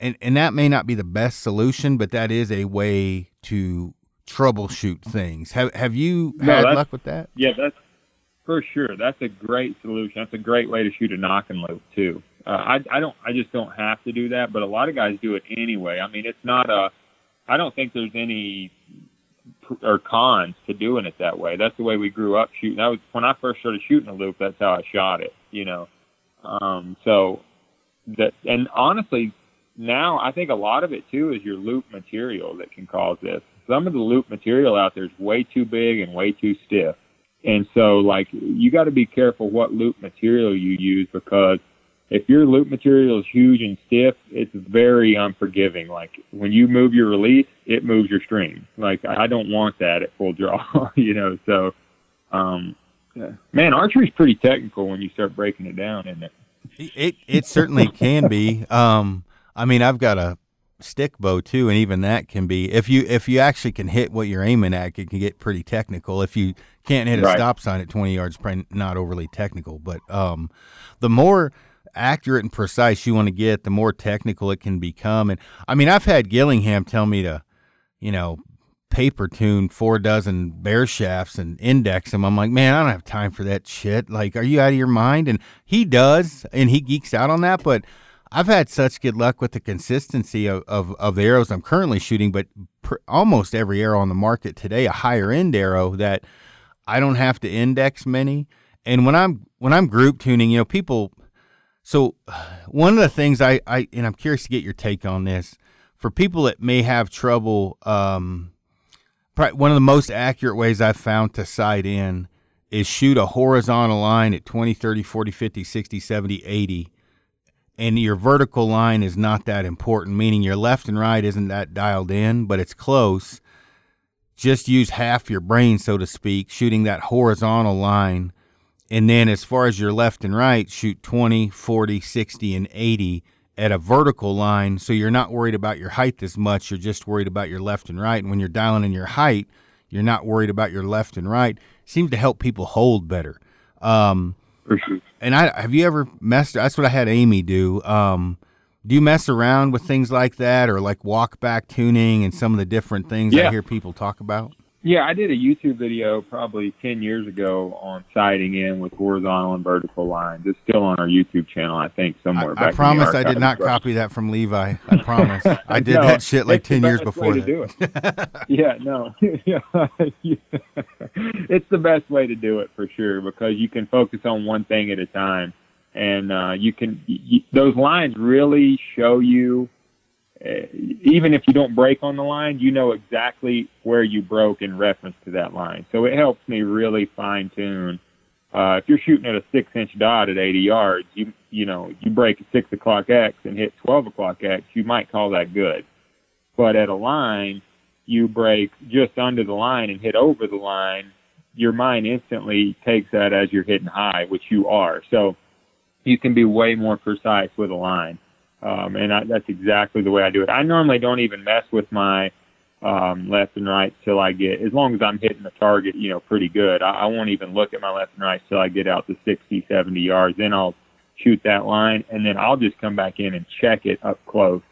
And that may not be the best solution, but that is a way to troubleshoot things. Have you had luck with that? Yeah, that's for sure. That's a great solution. That's a great way to shoot a knock and loop too. I just don't have to do that, but a lot of guys do it anyway. I mean, it's not I don't think there's any or cons to doing it that way. That's the way we grew up shooting. When I first started shooting a loop, that's how I shot it, you know? And honestly, now I think a lot of it too is your loop material that can cause this. Some of the loop material out there is way too big and way too stiff. And so like, you got to be careful what loop material you use, because if your loop material is huge and stiff, it's very unforgiving. Like when you move your release, it moves your string. Like I don't want that at full draw, you know? So, man, archery's pretty technical when you start breaking it down, isn't it? It certainly can be. I mean, I've got a stick bow too, and even that can be, if you actually can hit what you're aiming at, it can get pretty technical. If you can't hit a stop sign at 20 yards, probably not overly technical, but, the more accurate and precise you want to get, the more technical it can become. And I mean, I've had Gillingham tell me to, you know, paper tune 4 dozen bear shafts and index them. I'm like, man, I don't have time for that shit. Like, are you out of your mind? And he does, and he geeks out on that. But I've had such good luck with the consistency of the arrows I'm currently shooting, but almost every arrow on the market today, a higher end arrow, that I don't have to index many. And when I'm group tuning, you know, people. So one of the things I and I'm curious to get your take on this, for people that may have trouble, probably one of the most accurate ways I've found to sight in is shoot a horizontal line at 20, 30, 40, 50, 60, 70, 80, and your vertical line is not that important, meaning your left and right isn't that dialed in, but it's close. Just use half your brain, so to speak, shooting that horizontal line. And then as far as your left and right, shoot 20, 40, 60, and 80 at a vertical line, so you're not worried about your height as much. You're just worried about your left and right. And when you're dialing in your height, you're not worried about your left and right. It seems to help people hold better. And have you ever messed? That's what I had Amy do. Do you mess around with things like that, or like walk back tuning and some of the different things I hear people talk about? Yeah, I did a YouTube video probably 10 years ago on sighting in with horizontal and vertical lines. It's still on our YouTube channel, I think, somewhere. I promise I did not copy that from Levi. I promise. I did that shit like 10 years before that. It's the best way to do it. It's the best way to do it for sure, because you can focus on one thing at a time. And those lines really show you. Even if you don't break on the line, you know exactly where you broke in reference to that line. So it helps me really fine tune. If you're shooting at a 6-inch dot at 80 yards, you break 6 o'clock X and hit 12 o'clock X, you might call that good. But at a line, you break just under the line and hit over the line, your mind instantly takes that as you're hitting high, which you are. So you can be way more precise with a line. That's exactly the way I do it. I normally don't even mess with my left and right till I get, as long as I'm hitting the target, pretty good. I won't even look at my left and right till I get out to 60, 70 yards. Then I'll shoot that line, and then I'll just come back in and check it up close.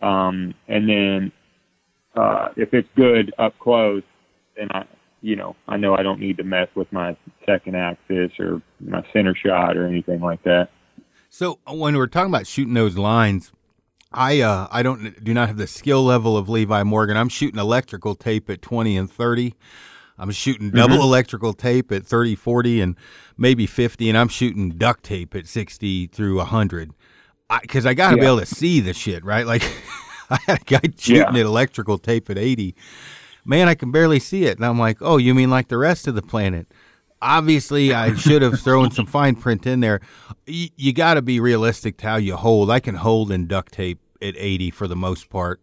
And then if it's good up close, then I know I don't need to mess with my second axis or my center shot or anything like that. So when we're talking about shooting those lines, I do not have the skill level of Levi Morgan. I'm shooting electrical tape at 20 and 30. I'm shooting double electrical tape at 30, 40, and maybe 50, and I'm shooting duct tape at 60 through 100 because I got to be able to see the shit, right? Like I had a guy shooting at electrical tape at 80. Man, I can barely see it, and I'm like, oh, you mean like the rest of the planet? Obviously, I should have thrown some fine print in there. You got to be realistic to how you hold. I can hold in duct tape at 80 for the most part,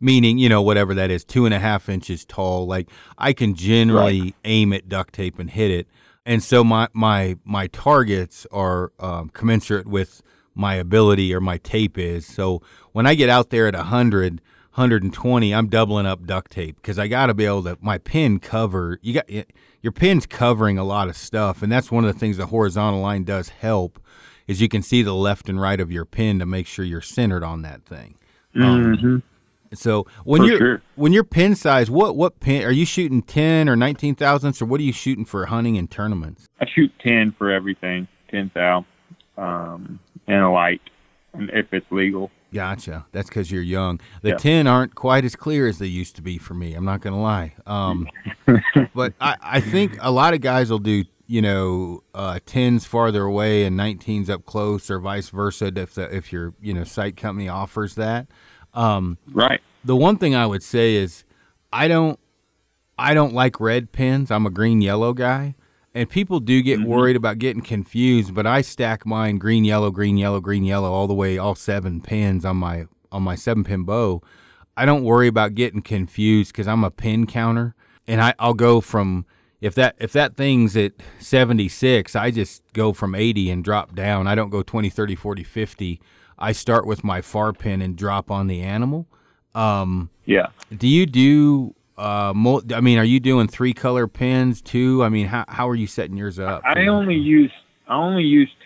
meaning, whatever that is, 2.5 inches tall. Like, I can generally aim at duct tape and hit it. And so my targets are commensurate with my ability, or my tape is. So when I get out there at 100, 120, I'm doubling up duct tape because I got to be able to, my pin cover, your pin's covering a lot of stuff, and that's one of the things the horizontal line does help, is you can see the left and right of your pin to make sure you're centered on that thing. So when you're pin size, what pin, are you shooting 10 or 19 thousandths, or what are you shooting for hunting and tournaments? I shoot 10 for everything, 10 thou, and a light, if it's legal. Gotcha. That's because you're young. The 10 aren't quite as clear as they used to be for me. I'm not going to lie. But I think a lot of guys will do, 10s farther away and 19s up close, or vice versa if your, site company offers that. Right. The one thing I would say is I don't like red pins. I'm a green-yellow guy. And people do get worried about getting confused, but I stack mine green, yellow, all the way, all 7 pins on my 7-pin bow. I don't worry about getting confused because I'm a pin counter, and I'll go from, if that thing's at 76, I just go from 80 and drop down. I don't go 20, 30, 40, 50. I start with my far pin and drop on the animal. Do you do... are you doing 3-color pins, 2? I mean, how are you setting yours up? I only use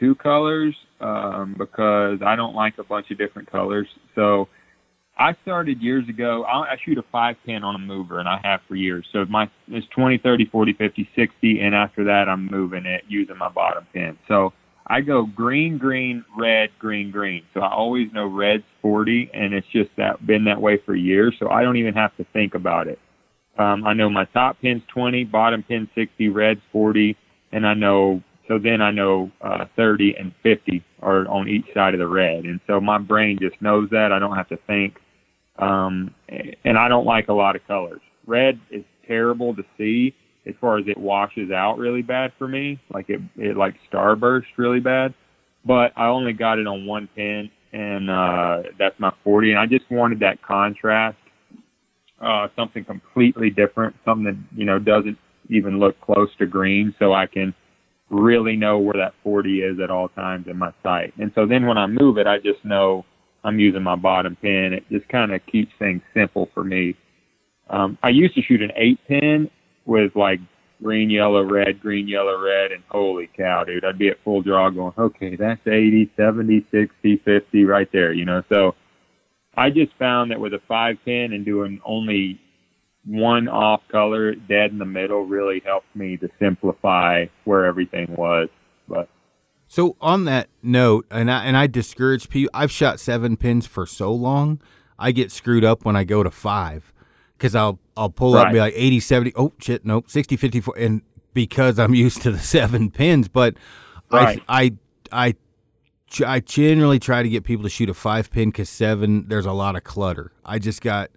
2 colors because I don't like a bunch of different colors. So I started years ago. I shoot a 5-pin on a mover, and I have for years. So it's 20, 30, 40, 50, 60, and after that I'm moving it using my bottom pin. So I go green, green, red, green, green. So I always know red's 40, and it's just been that way for years. So I don't even have to think about it. I know my top pin's 20, bottom pin 60, red's 40, and I know 30 and 50 are on each side of the red. And so my brain just knows that. I don't have to think. And I don't like a lot of colors. Red is terrible to see as far as it washes out really bad for me. Like it starburst really bad. but I only got it on one pin, and that's my 40. And I just wanted that contrast, something completely different, something that, you know, doesn't even look close to green, so I can really know where that 40 is at all times in my sight. And so then when I move it, I just know I'm using my bottom pin. It just kind of keeps things simple for me. I used to shoot an 8 pin with like green, yellow, red, and holy cow, dude, I'd be at full draw going, okay, that's 80, 70, 60, 50 right there, you know. So I just found that with a 5 pin and doing only one off color dead in the middle really helped me to simplify where everything was. But so on that note, and I discourage people, I've shot 7 pins for so long, I get screwed up when I go to 5. Because I'll pull up and be like 80, 70, oh, shit, nope, 60, 54, and because I'm used to the 7 pins. But I generally try to get people to shoot a 5 pin because 7, there's a lot of clutter. I just got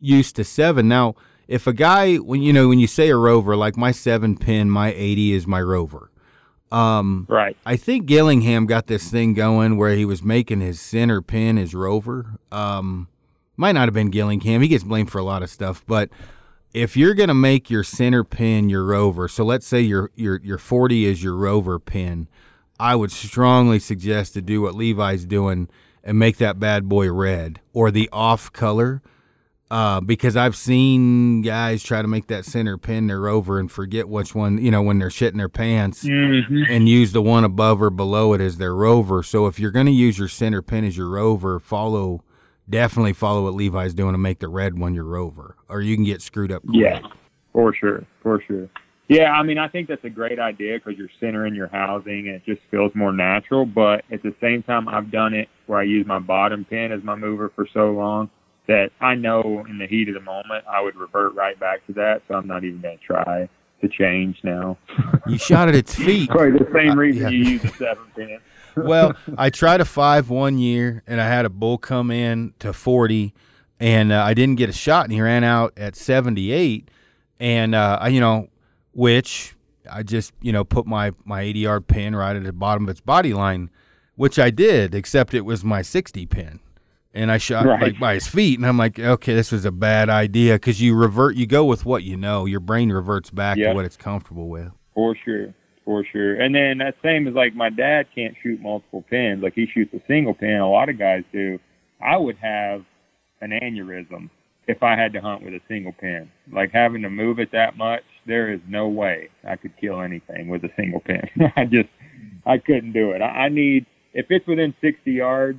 used to 7. Now, if a guy, when you say a rover, like my 7 pin, my 80 is my rover. I think Gillingham got this thing going where he was making his center pin his rover. Might not have been Gillingham. He gets blamed for a lot of stuff. But if you're going to make your center pin your rover, so let's say your 40 is your rover pin, I would strongly suggest to do what Levi's doing and make that bad boy red or the off color, because I've seen guys try to make that center pin their rover and forget which one, when they're shitting their pants and use the one above or below it as their rover. So if you're going to use your center pin as your rover, definitely follow what Levi's doing and make the red one your rover, or you can get screwed up quick. Yeah, for sure. Yeah, I mean, I think that's a great idea because you're centering your housing and it just feels more natural. But at the same time, I've done it where I use my bottom pin as my mover for so long that I know in the heat of the moment I would revert right back to that, so I'm not even going to try to change now. You shot at its feet. Probably the same reason you use the 7 pin. Well, I tried a 5 1 year, and I had a bull come in to 40, and I didn't get a shot, and he ran out at 78, and which I just put my 80-yard pin right at the bottom of its body line, which I did, except it was my 60 pin, and I shot like by his feet, and I'm like, okay, this was a bad idea because you go with what you know. Your brain reverts back to what it's comfortable with. For sure. And then that same is like my dad can't shoot multiple pins. Like he shoots a single pin. A lot of guys do. I would have an aneurysm if I had to hunt with a single pin. Like having to move it that much, there is no way I could kill anything with a single pin. I couldn't do it. I need, if it's within 60 yards,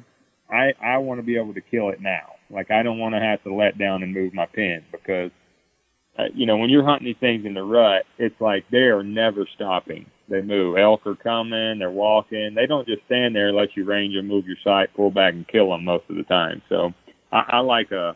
I want to be able to kill it now. Like I don't want to have to let down and move my pin because, when you're hunting these things in the rut, it's like they are never stopping. They move. Elk are coming. They're walking. They don't just stand there and let you range and move your sight, pull back, and kill them most of the time. So I like a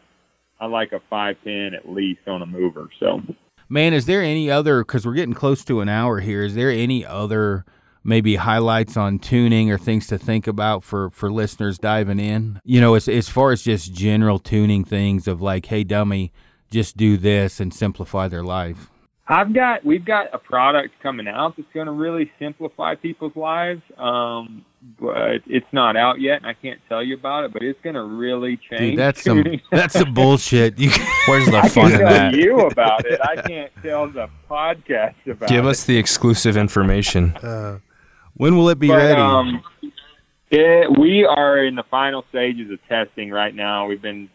5 pin at least on a mover. So, man, is there any other? Because we're getting close to an hour here. Is there any other maybe highlights on tuning or things to think about for listeners diving in? As far as just general tuning things of like, hey, dummy, just do this and simplify their life. We've got a product coming out that's going to really simplify people's lives, but it's not out yet, and I can't tell you about it. But it's going to really change. Dude, that's some bullshit. Where's the fun in that? I can tell you about it. I can't tell the podcast about it. Give us the exclusive information. When will it be ready? We are in the final stages of testing right now. We've been,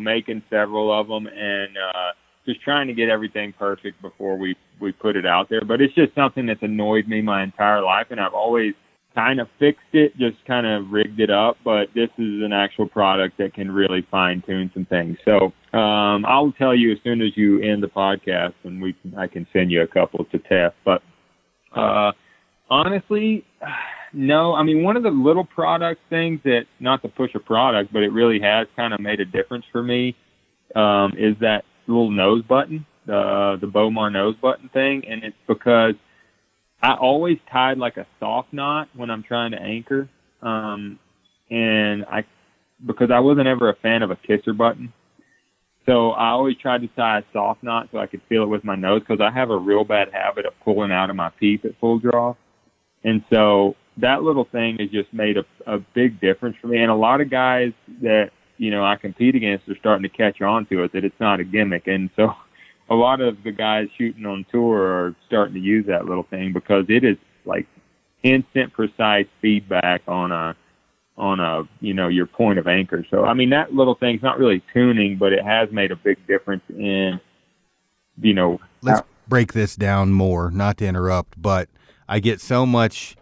making several of them, and just trying to get everything perfect before we put it out there. But it's just something that's annoyed me my entire life, and I've always kind of fixed it, just kind of rigged it up. But this is an actual product that can really fine-tune some things. So I'll tell you as soon as you end the podcast, and I can send you a couple to test. But honestly, no. I mean, one of the little product things that, not to push a product, but it really has kind of made a difference for me is that little nose button, the Bomar nose button thing. And it's because I always tied like a soft knot when I'm trying to anchor. Because I wasn't ever a fan of a kisser button. So I always tried to tie a soft knot so I could feel it with my nose, because I have a real bad habit of pulling out of my peep at full draw. And so that little thing has just made a big difference for me. And a lot of guys that, you know, I compete against are starting to catch on to it, that it's not a gimmick. And so a lot of the guys shooting on tour are starting to use that little thing because it is like instant, precise feedback on a, you know, your point of anchor. So, I mean, that little thing's not really tuning, but it has made a big difference in, you know. Let's break this down more, not to interrupt, but I get so much,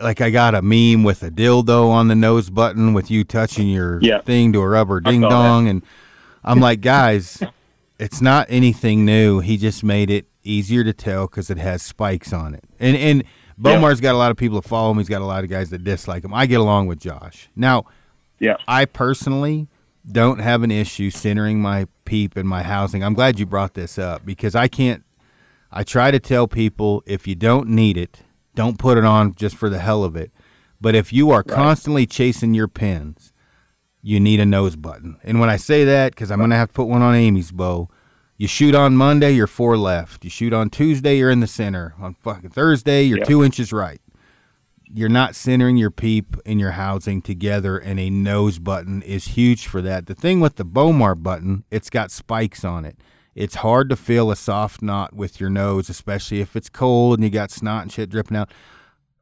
like I got a meme with a dildo on the nose button with you touching your thing to a rubber ding dong. And I'm like, guys, it's not anything new. He just made it easier to tell because it has spikes on it. And Bomar's got a lot of people that follow him. He's got a lot of guys that dislike him. I get along with Josh. Now, I personally don't have an issue centering my peep and my housing. I'm glad you brought this up because I try to tell people if you don't need it, don't put it on just for the hell of it. But if you are constantly chasing your pins, you need a nose button. And when I say that, because I'm going to have to put one on Amy's bow, you shoot on Monday, you're 4 left. You shoot on Tuesday, you're in the center. On fucking Thursday, you're 2 inches right. You're not centering your peep and your housing together, and a nose button is huge for that. The thing with the Bomar button, it's got spikes on it. It's hard to feel a soft knot with your nose, especially if it's cold and you got snot and shit dripping out.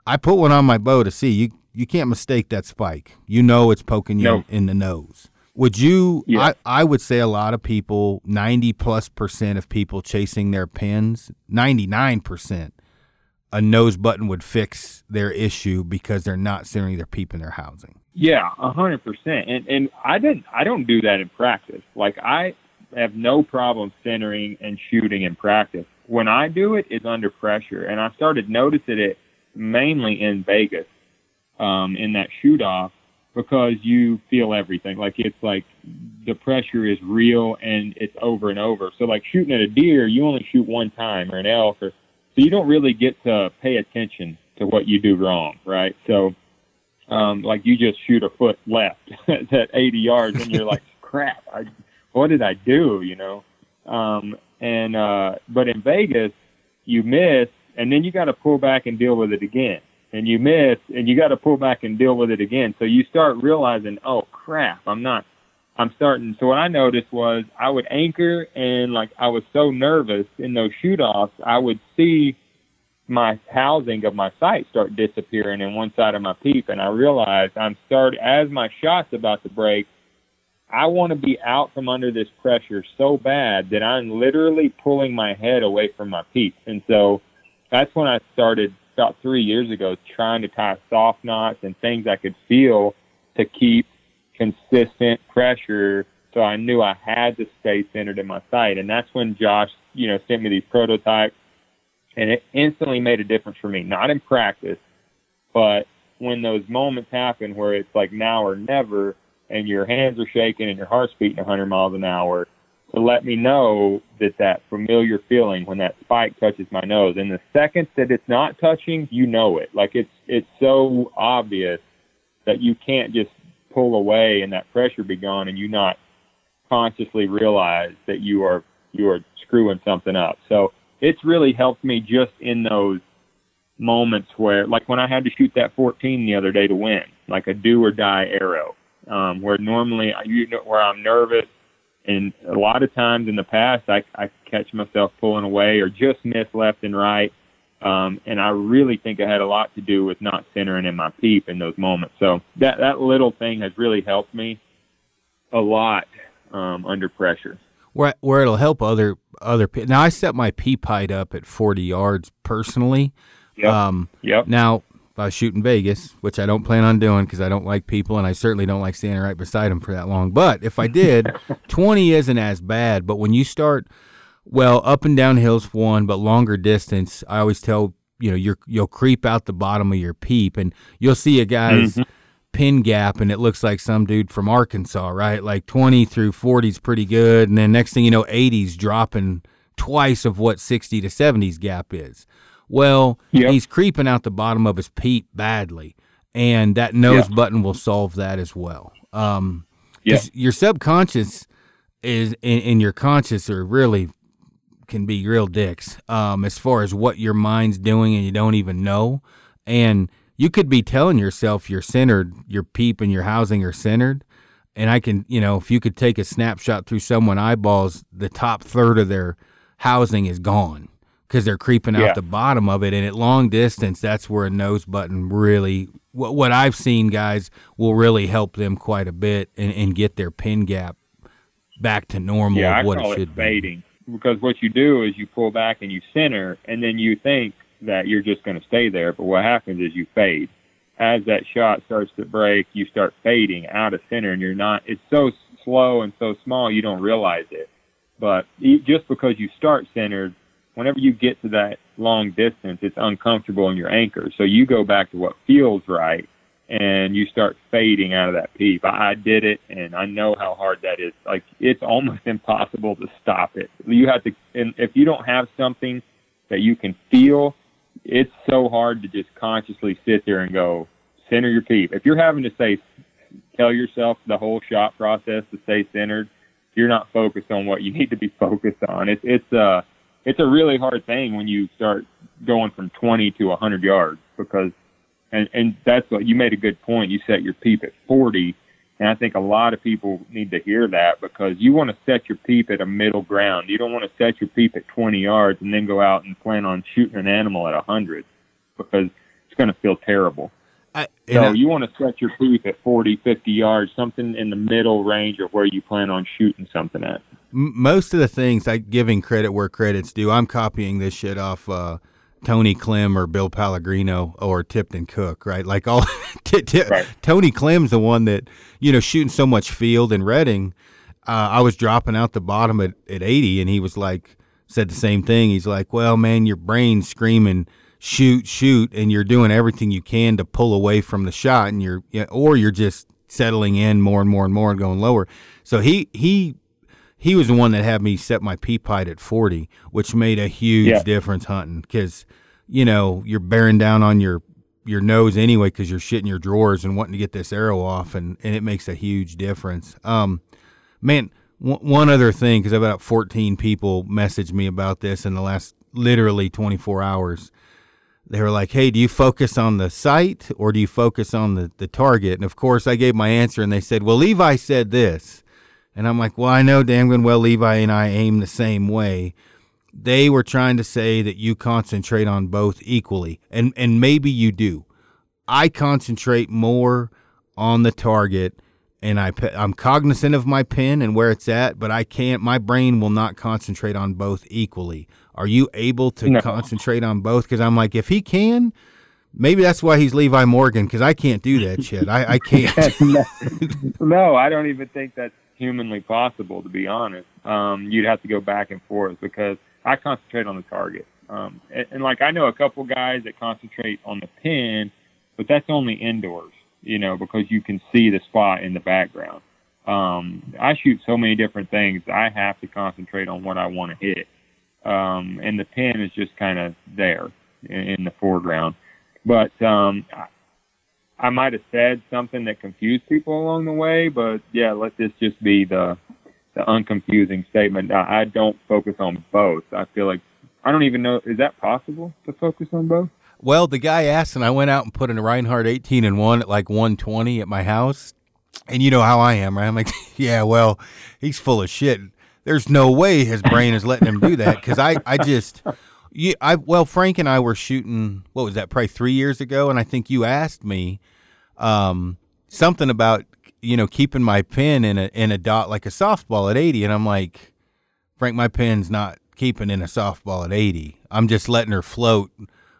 I put one on my bow to see. You can't mistake that spike. You know it's poking you in the nose. Would you, I would say a lot of people, 90+% of people chasing their pins, 99%, a nose button would fix their issue because they're not centering their peep in their housing. Yeah, 100%. And I don't do that in practice. Like I have no problem centering and shooting in practice. When I do it, it's under pressure. And I started noticing it mainly in Vegas, in that shoot off, because you feel everything. Like it's like the pressure is real and it's over and over. So like shooting at a deer, you only shoot one time, or an elk, or so you don't really get to pay attention to what you do wrong, right? So like you just shoot a foot left at 80 yards and you're like, crap, what did I do, you know? But in Vegas, you miss, and then you got to pull back and deal with it again. And you miss, and you got to pull back and deal with it again. So you start realizing, oh, crap, I'm starting. So what I noticed was I would anchor, and, like, I was so nervous in those shoot-offs, I would see my housing of my sight start disappearing in one side of my peep, and I realized as my shot's about to break, I want to be out from under this pressure so bad that I'm literally pulling my head away from my peep. And so that's when I started about 3 years ago trying to tie soft knots and things I could feel to keep consistent pressure, so I knew I had to stay centered in my sight. And that's when Josh, you know, sent me these prototypes, and it instantly made a difference for me, not in practice, but when those moments happen where it's like now or never and your hands are shaking and your heart's beating 100 miles an hour, to let me know that familiar feeling when that spike touches my nose. And the second that it's not touching, you know it. Like it's so obvious that you can't just pull away and that pressure be gone and you not consciously realize that you are screwing something up. So it's really helped me just in those moments where, like when I had to shoot that 14 the other day to win, like a do or die arrow, where normally where I'm nervous. And a lot of times in the past, I catch myself pulling away or just miss left and right. And I really think it had a lot to do with not centering in my peep in those moments. So that little thing has really helped me a lot under pressure. Where it'll help other people. Now, I set my peep height up at 40 yards personally. Yep. Now, if I was shooting Vegas, which I don't plan on doing because I don't like people, and I certainly don't like standing right beside them for that long. But if I did, 20 isn't as bad. But when you start, up and down hills for one, but longer distance, I always tell, you know, you'll creep out the bottom of your peep, and you'll see a guy's pin gap, and it looks like some dude from Arkansas, right? Like 20 through 40 is pretty good, and then next thing you know, 80's dropping twice of what 60 to 70's gap is. He's creeping out the bottom of his peep badly, and that nose button will solve that as well. Your subconscious is, and your conscious are really can be real dicks as far as what your mind's doing and you don't even know. And you could be telling yourself you're centered, your PEEP and your housing are centered. And I can, you know, if you could take a snapshot through someone eyeballs, the top third of their housing is gone because they're creeping out the bottom of it. And at long distance, that's where a nose button really, what I've seen, guys, will really help them quite a bit and get their pin gap back to normal. Yeah, of what I call it should fading. Because what you do is you pull back and you center, and then you think that you're just going to stay there. But what happens is you fade. As that shot starts to break, you start fading out of center, and you're not. It's so slow and so small, you don't realize it. But just because you start centered, whenever you get to that long distance, it's uncomfortable in your anchor. So you go back to what feels right, and you start fading out of that peep. I did it, and I know how hard that is. Like, it's almost impossible to stop it. You have to, and if you don't have something that you can feel, it's so hard to just consciously sit there and go, center your peep. If you're having to say, tell yourself the whole shot process to stay centered, you're not focused on what you need to be focused on. It's a really hard thing when you start going from 20 to 100 yards because, and that's what you made a good point. You set your peep at 40. And I think a lot of people need to hear that because you want to set your peep at a middle ground. You don't want to set your peep at 20 yards and then go out and plan on shooting an animal at 100 because it's going to feel terrible. You want to set your peep at 40, 50 yards, something in the middle range of where you plan on shooting something at. Most of the things, like giving credit where credit's due, I'm copying this shit off Tony Clem or Bill Palagrino or Tipton Cook, right? Like all right. Tony Clem's the one that, you know, shooting so much field in Reading, I was dropping out the bottom at 80, and he was like, said the same thing. He's like, well, man, your brain's screaming, shoot, and you're doing everything you can to pull away from the shot, and you're just settling in more and more and more and going lower. So he was the one that had me set my peep height at 40, which made a huge difference hunting because, you know, you're bearing down on your nose anyway because you're shitting your drawers and wanting to get this arrow off, and it makes a huge difference. One other thing, because about 14 people messaged me about this in the last literally 24 hours. They were like, hey, do you focus on the sight or do you focus on the target? And, of course, I gave my answer, and they said, well, Levi said this. And I'm like, well, I know damn good well Levi and I aim the same way. They were trying to say that you concentrate on both equally, and maybe you do. I concentrate more on the target, and I'm cognizant of my pin and where it's at, but I can't. My brain will not concentrate on both equally. Are you able to concentrate on both? Because I'm like, if he can, maybe that's why he's Levi Morgan, because I can't do that shit. I can't. No, I don't even think that's humanly possible, to be honest. You'd have to go back and forth because I concentrate on the target. And like, I know a couple guys that concentrate on the pin, but that's only indoors, you know, because you can see the spot in the background. I shoot so many different things. I have to concentrate on what I want to hit. And the pin is just kind of there in the foreground. But, I might have said something that confused people along the way, but yeah, let this just be the unconfusing statement. I don't focus on both. I feel like I don't even know, is that possible to focus on both? Well, the guy asked, and I went out and put in a Reinhardt 18-1 at like 120 at my house, and you know how I am, right? I'm like, yeah, well, he's full of shit. There's no way his brain is letting him do that because Frank and I were shooting, what was that, probably 3 years ago, and I think you asked me something about, you know, keeping my pin in a dot like a softball at 80, and I'm like, Frank, my pin's not keeping in a softball at 80. I'm just letting her float,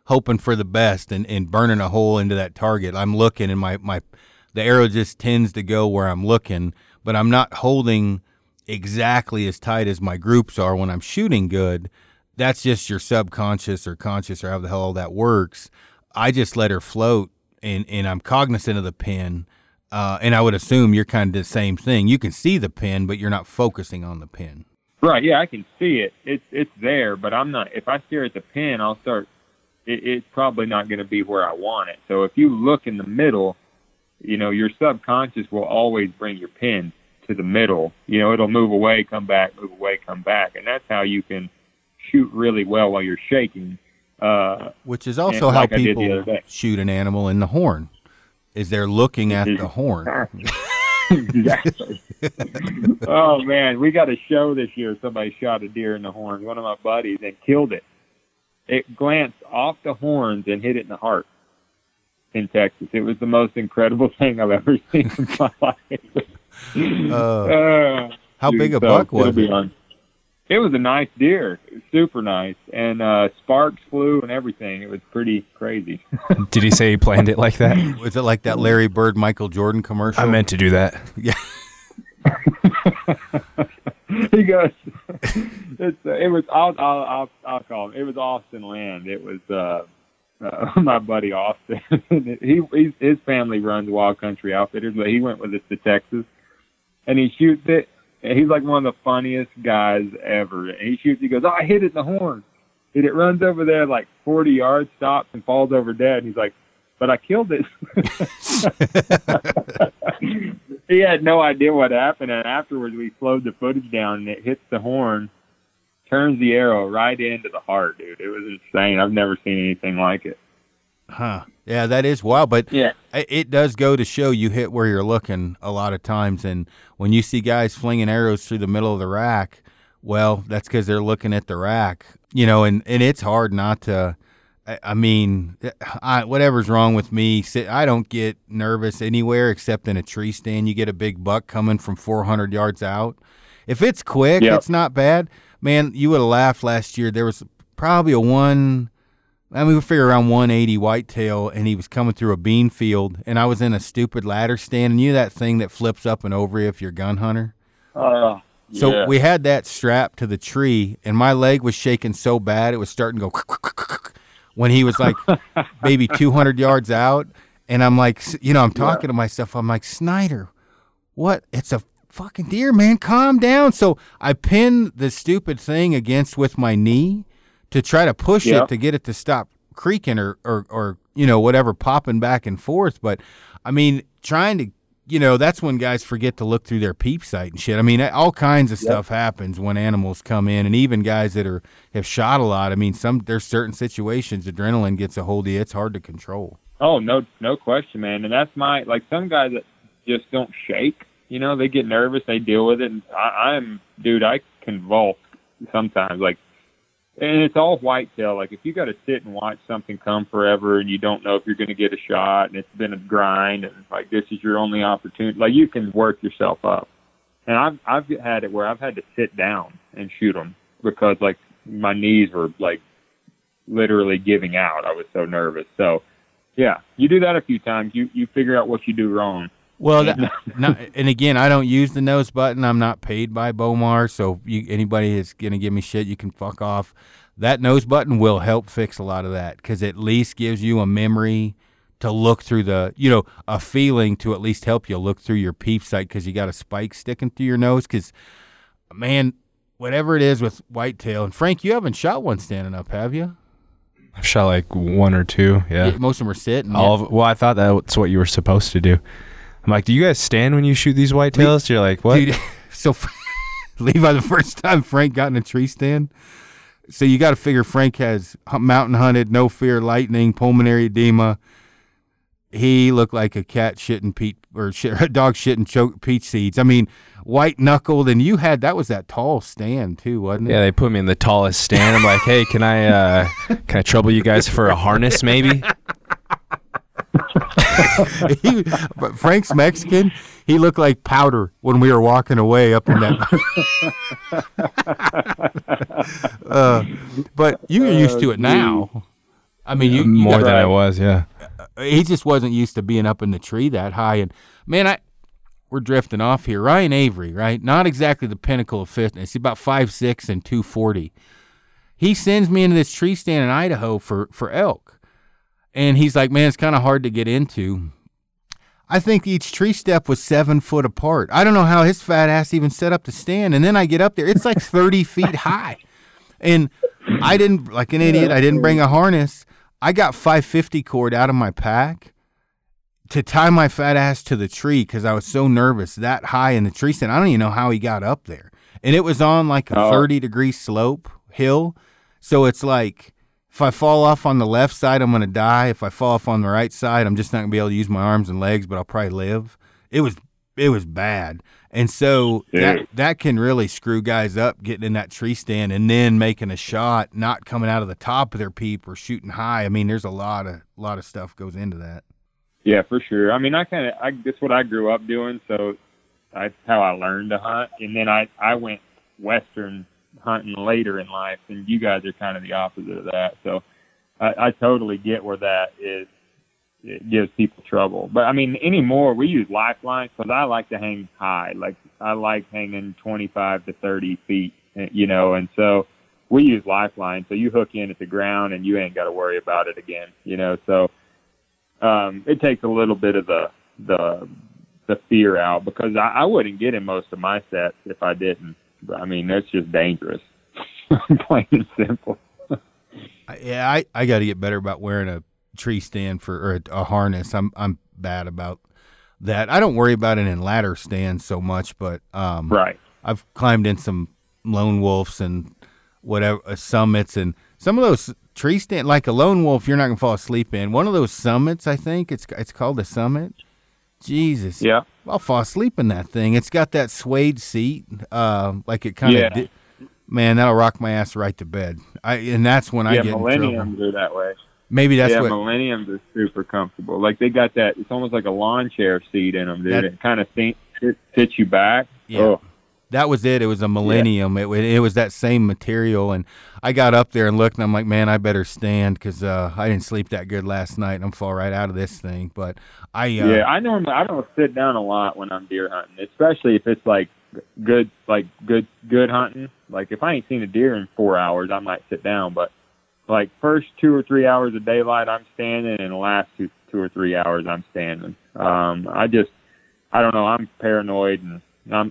hoping for the best and burning a hole into that target. I'm looking, and the arrow just tends to go where I'm looking, but I'm not holding exactly as tight as my groups are when I'm shooting good. That's just your subconscious or conscious or however the hell all that works. I just let her float, and I'm cognizant of the pin. And I would assume you're kind of the same thing. You can see the pin, but you're not focusing on the pin. Right, yeah, I can see it. It's there, but I'm not. If I stare at the pin, I'll start. It's probably not going to be where I want it. So if you look in the middle, you know, your subconscious will always bring your pin to the middle. You know, it'll move away, come back. And that's how you can shoot really well while you're shaking Which is also how like people shoot an animal in the horn, is they're looking at the horn. Exactly. Oh, man, we got a show this year. Somebody shot a deer in the horn, one of my buddies, and killed it. It glanced off the horns and hit it in the heart in Texas. It was the most incredible thing I've ever seen in my life. How big a buck was it? It was a nice deer. It was super nice. And sparks flew and everything. It was pretty crazy. Did he say he planned it like that? Was it like that Larry Bird, Michael Jordan commercial? I meant to do that. Yeah. He goes, I'll call him. It was Austin Land. It was my buddy Austin. His family runs Wild Country Outfitters, but he went with us to Texas. And he shoots it. He's like one of the funniest guys ever. He shoots, he goes, oh, I hit it in the horn. And it runs over there like 40 yards, stops, and falls over dead. He's like, but I killed it. He had no idea what happened. And afterwards, we slowed the footage down, and it hits the horn, turns the arrow right into the heart, dude. It was insane. I've never seen anything like it. Huh. Yeah, that is wild, but yeah, it does go to show you hit where you're looking a lot of times. And when you see guys flinging arrows through the middle of the rack, well, that's because they're looking at the rack, you know, and it's hard not to. I mean, whatever's wrong with me, I don't get nervous anywhere except in a tree stand. You get a big buck coming from 400 yards out. If it's quick, It's not bad. Man, you would have laughed last year. There was probably we figure around 180 whitetail, and he was coming through a bean field, and I was in a stupid ladder stand, and you know that thing that flips up and over you if you're a gun hunter? Yeah. So we had that strapped to the tree, and my leg was shaking so bad it was starting to go when he was like maybe 200 yards out, and I'm like, you know, I'm talking to myself. I'm like, Snyder, what? It's a fucking deer, man. Calm down. So I pinned the stupid thing against with my knee to try to push it to get it to stop creaking or you know, whatever, popping back and forth. But, I mean, trying to, you know, that's when guys forget to look through their peep sight and shit. I mean, all kinds of stuff happens when animals come in, and even guys that have shot a lot. I mean, there's certain situations adrenaline gets a hold of you. It's hard to control. Oh, no question, man. And that's some guys that just don't shake. You know, they get nervous, they deal with it. And I convulse sometimes, and it's all whitetail. Like, if you got to sit and watch something come forever and you don't know if you're going to get a shot and it's been a grind and, like, this is your only opportunity, like, you can work yourself up. And I've had it where I've had to sit down and shoot them because, like, my knees were, like, literally giving out. I was so nervous. So, yeah, you do that a few times. You figure out what you do wrong. Well, and again, I don't use the nose button. I'm not paid by Bomar, so anybody that's going to give me shit, you can fuck off. That nose button will help fix a lot of that because at least gives you a memory to look through a feeling to at least help you look through your peep sight because you got a spike sticking through your nose because, man, whatever it is with whitetail. And, Frank, you haven't shot one standing up, have you? I've shot like one or two, yeah. Most of them are sitting. Well, I thought that's what you were supposed to do. I'm like, do you guys stand when you shoot these whitetails? You're like, what? Dude, so Levi, the first time Frank got in a tree stand, so you got to figure Frank has mountain hunted, no fear, lightning, pulmonary edema. He looked like a cat shitting a dog shitting peach seeds. I mean, white knuckled, and you had that tall stand too, wasn't it? Yeah, they put me in the tallest stand. I'm like, hey, can I trouble you guys for a harness, maybe? But Frank's Mexican. He looked like powder when we were walking away up in that. But you're used to it now. I mean, you more than I was. Yeah, he just wasn't used to being up in the tree that high. And man, we're drifting off here. Ryan Avery, right? Not exactly the pinnacle of fitness. He's about 5'6" and 240. He sends me into this tree stand in Idaho for elk. And he's like, man, it's kind of hard to get into. I think each tree step was 7 foot apart. I don't know how his fat ass even set up the stand. And then I get up there, it's like 30 feet high. And I didn't, like an idiot, I didn't bring a harness. I got 550 cord out of my pack to tie my fat ass to the tree because I was so nervous that high in the tree stand. I don't even know how he got up there. And it was on like a 30-degree slope hill. So it's like If I fall off on the left side, I'm going to die. If I fall off on the right side, I'm just not going to be able to use my arms and legs, but I'll probably live. It was bad. And so that can really screw guys up, getting in that tree stand and then making a shot, not coming out of the top of their peep or shooting high. I mean, there's a lot of stuff goes into that. Yeah, for sure. I mean, that's what I grew up doing. So that's how I learned to hunt. And then I went Western hunting later in life, and you guys are kind of the opposite of that. So I totally get where that is. It gives people trouble. But I mean, anymore, we use lifelines because I like to hang high. Like I like hanging 25 to 30 feet, you know, and so we use lifelines. So you hook in at the ground and you ain't got to worry about it again, you know? So, it takes a little bit of the fear out because I wouldn't get in most of my sets if I didn't. But I mean, that's just dangerous. Plain and simple. Yeah. I got to get better about wearing a tree stand or a harness. I'm bad about that. I don't worry about it in ladder stands so much, but right, I've climbed in some lone wolves and whatever summits, and some of those tree stand, like a lone wolf, you're not gonna fall asleep in one of those summits. I think it's called a summit. Jesus, yeah, I'll fall asleep in that thing. It's got that suede seat, like it kind of, yeah. Man, that'll rock my ass right to bed. And that's when I get millenniums are that way. Maybe that's what... Yeah, millenniums are super comfortable. Like, they got that... It's almost like a lawn chair seat in them, dude. It kind of sits you back. Yeah. Oh. That was it. It was a millennium. Yeah. It was that same material. And I got up there and looked, and I'm like, man, I better stand because I didn't sleep that good last night, and I'm fall right out of this thing. But I don't sit down a lot when I'm deer hunting, especially if it's, like, good hunting. Like, if I ain't seen a deer in 4 hours, I might sit down, but... Like, first 2 or 3 hours of daylight, I'm standing, and the last two or 3 hours, I'm standing. I don't know, I'm paranoid, and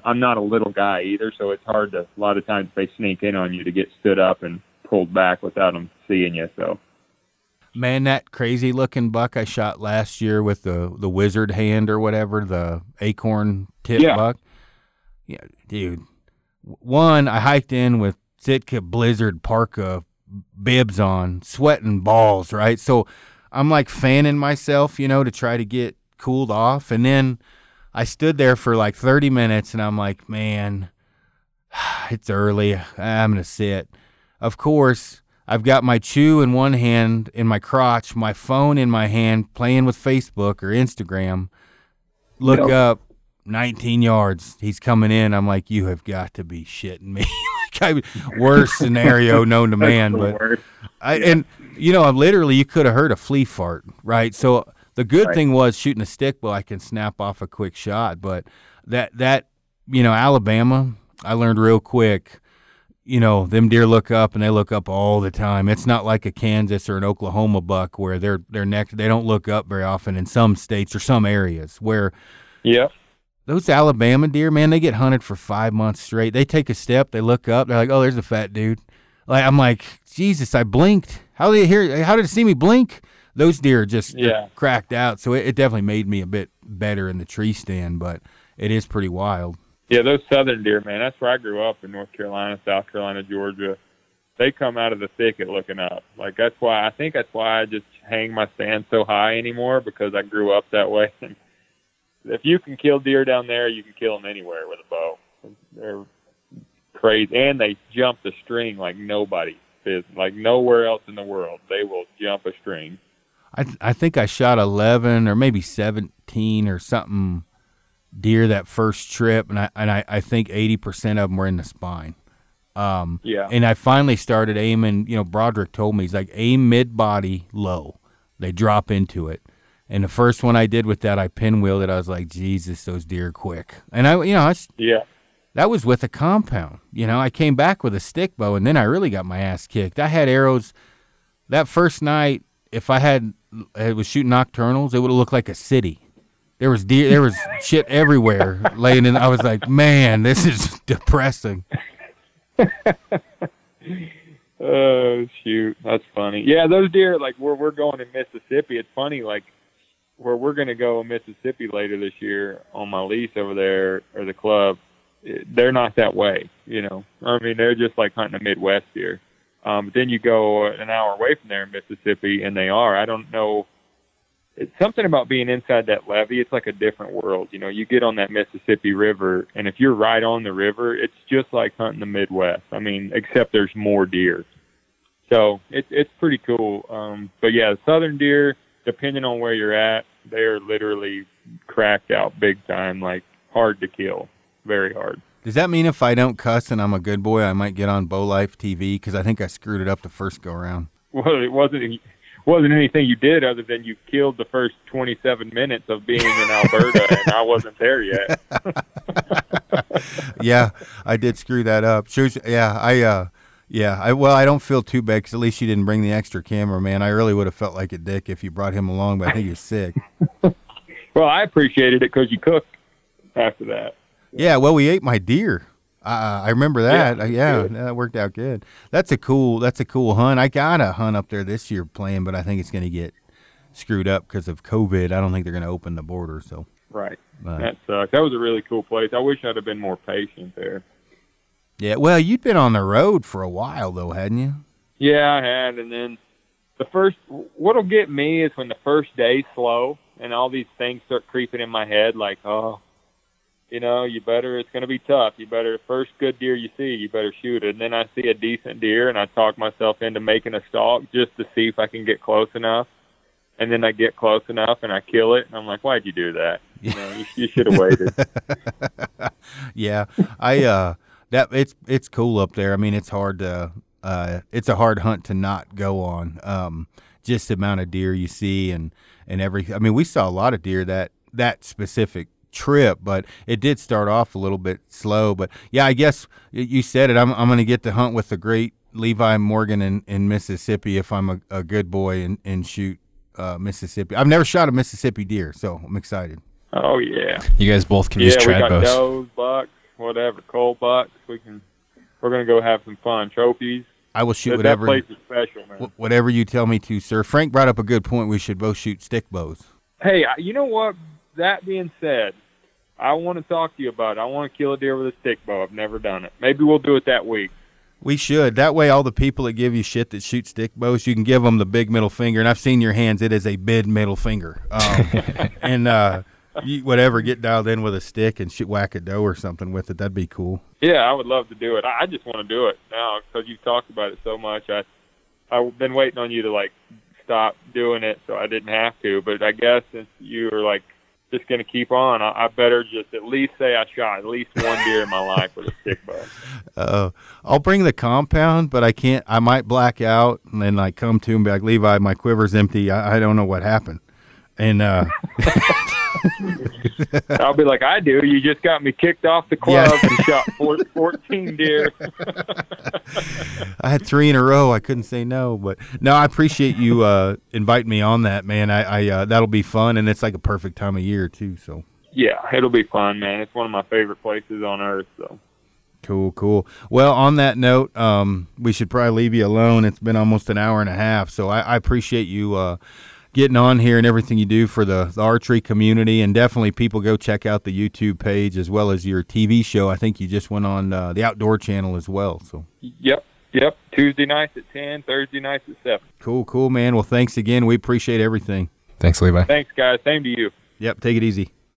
I'm not a little guy either, so it's hard to, a lot of times they sneak in on you to get stood up and pulled back without them seeing you, so. Man, that crazy-looking buck I shot last year with the wizard hand or whatever, the acorn tip buck. Yeah, dude. One, I hiked in with Sitka Blizzard Parka bibs on, sweating balls, right? So I'm like fanning myself, you know, to try to get cooled off. And then I stood there for like 30 minutes and I'm like, man, it's early. I'm going to sit. Of course, I've got my chew in one hand, in my crotch, my phone in my hand, playing with Facebook or Instagram. Look up, 19 yards. He's coming in. I'm like, you have got to be shitting me. Worst scenario known to man, and you know, I'm literally, you could have heard a flea fart, right? So the good thing was shooting a stick bow, I can snap off a quick shot. But that you know, Alabama, I learned real quick. You know, them deer look up, and they look up all the time. It's not like a Kansas or an Oklahoma buck where their neck, they don't look up very often in some states or some areas where. Yeah. Those Alabama deer, man, they get hunted for 5 months straight. They take a step, they look up, they're like, "Oh, there's a fat dude." Like, I'm like, Jesus, I blinked. How did it see me blink? Those deer just cracked out. So it definitely made me a bit better in the tree stand, but it is pretty wild. Yeah, those southern deer, man, that's where I grew up in North Carolina, South Carolina, Georgia. They come out of the thicket looking up. Like, I think that's why I just hang my stand so high anymore, because I grew up that way. If you can kill deer down there, you can kill them anywhere with a bow. They're crazy. And they jump the string like nobody, like nowhere else in the world. They will jump a string. I think I shot 11 or maybe 17 or something deer that first trip, and I think 80% of them were in the spine. And I finally started aiming, you know, Broderick told me, he's like, aim mid-body low. They drop into it. And the first one I did with that, I pinwheeled it. I was like, Jesus, those deer are quick. And that was with a compound. You know, I came back with a stick bow, and then I really got my ass kicked. I had arrows that first night. If I was shooting nocturnals, it would have looked like a city. There was deer, there was shit everywhere laying in. I was like, man, this is depressing. Oh shoot, that's funny. Yeah, those deer, like where we're going in Mississippi, it's funny, like where we're going to go in Mississippi later this year on my lease over there, or the club, they're not that way, you know. I mean, they're just like hunting a Midwest deer. Then you go an hour away from there in Mississippi, and they are. I don't know. It's something about being inside that levee. It's like a different world. You know, you get on that Mississippi River, and if you're right on the river, it's just like hunting the Midwest. I mean, except there's more deer. So it's pretty cool. But, yeah, southern deer, depending on where you're at, they are literally cracked out big time, like hard to kill, very hard. Does that mean if I don't cuss and I'm a good boy, I might get on BowLife TV? Because I think I screwed it up the first go-around. Well, it wasn't anything you did other than you killed the first 27 minutes of being in Alberta, and I wasn't there yet. Yeah, I did screw that up. Well, I don't feel too bad because at least you didn't bring the extra camera, man. I really would have felt like a dick if you brought him along, but I think you're sick. Well, I appreciated it because you cooked after that. Yeah, well, we ate my deer. I remember that. Yeah, that worked out good. That's a cool hunt. I got a hunt up there this year playing, but I think it's going to get screwed up because of COVID. I don't think they're going to open the border. So right, that sucks. That was a really cool place. I wish I'd have been more patient there. Yeah, well, you'd been on the road for a while, though, hadn't you? Yeah, I had, and then what'll get me is when the first day's slow and all these things start creeping in my head, like, oh, you know, it's going to be tough. First good deer you see, you better shoot it. And then I see a decent deer, and I talk myself into making a stalk just to see if I can get close enough. And then I get close enough, and I kill it, and I'm like, why'd you do that? You know, you should have waited. Yeah, it's cool up there. I mean, it's hard to it's a hard hunt to not go on. Just the amount of deer you see and everything. I mean, we saw a lot of deer that specific trip, but it did start off a little bit slow. But yeah, I guess you said it. I'm going to get to hunt with the great Levi Morgan in Mississippi if I'm a good boy and shoot Mississippi. I've never shot a Mississippi deer, so I'm excited. Oh yeah, you guys both can use trad bows. Yeah, we got does, bucks, whatever, cold bucks. We're gonna go have some fun. Trophies. I will shoot whatever. That place is special, man. Whatever you tell me to, sir. Frank brought up a good point. We should both shoot stick bows. Hey, you know what? That being said, I want to talk to you about it. I want to kill a deer with a stick bow. I've never done it. Maybe we'll do it that week. We should. That way, all the people that give you shit that shoot stick bows, you can give them the big middle finger. And I've seen your hands. It is a big middle finger. Whatever, get dialed in with a stick and whack a doe or something with it. That'd be cool. Yeah, I would love to do it. I just want to do it now because you've talked about it so much. I've been waiting on you to, like, stop doing it so I didn't have to. But I guess since you were, like, just going to keep on, I better just at least say I shot at least one deer in my life with a stick bow. I'll bring the compound, but I might black out and then I come to and be like, Levi, my quiver's empty. I don't know what happened. And I'll be like, I do. You just got me kicked off the club and shot 14 deer. I had 3 in a row. I couldn't say no, but no, I appreciate you inviting me on that, man. I that'll be fun, and it's like a perfect time of year too. So yeah, it'll be fun, man. It's one of my favorite places on earth. So cool. Well, on that note, we should probably leave you alone. It's been almost an hour and a half, so I appreciate you. Getting on here and everything you do for the archery community, and definitely people go check out the YouTube page as well as your TV show. I think you just went on the Outdoor Channel as well. So yep. Tuesday nights at 10, Thursday nights at 7. Cool, man. Well, thanks again. We appreciate everything. Thanks, Levi. Thanks, guys. Same to you. Yep. Take it easy.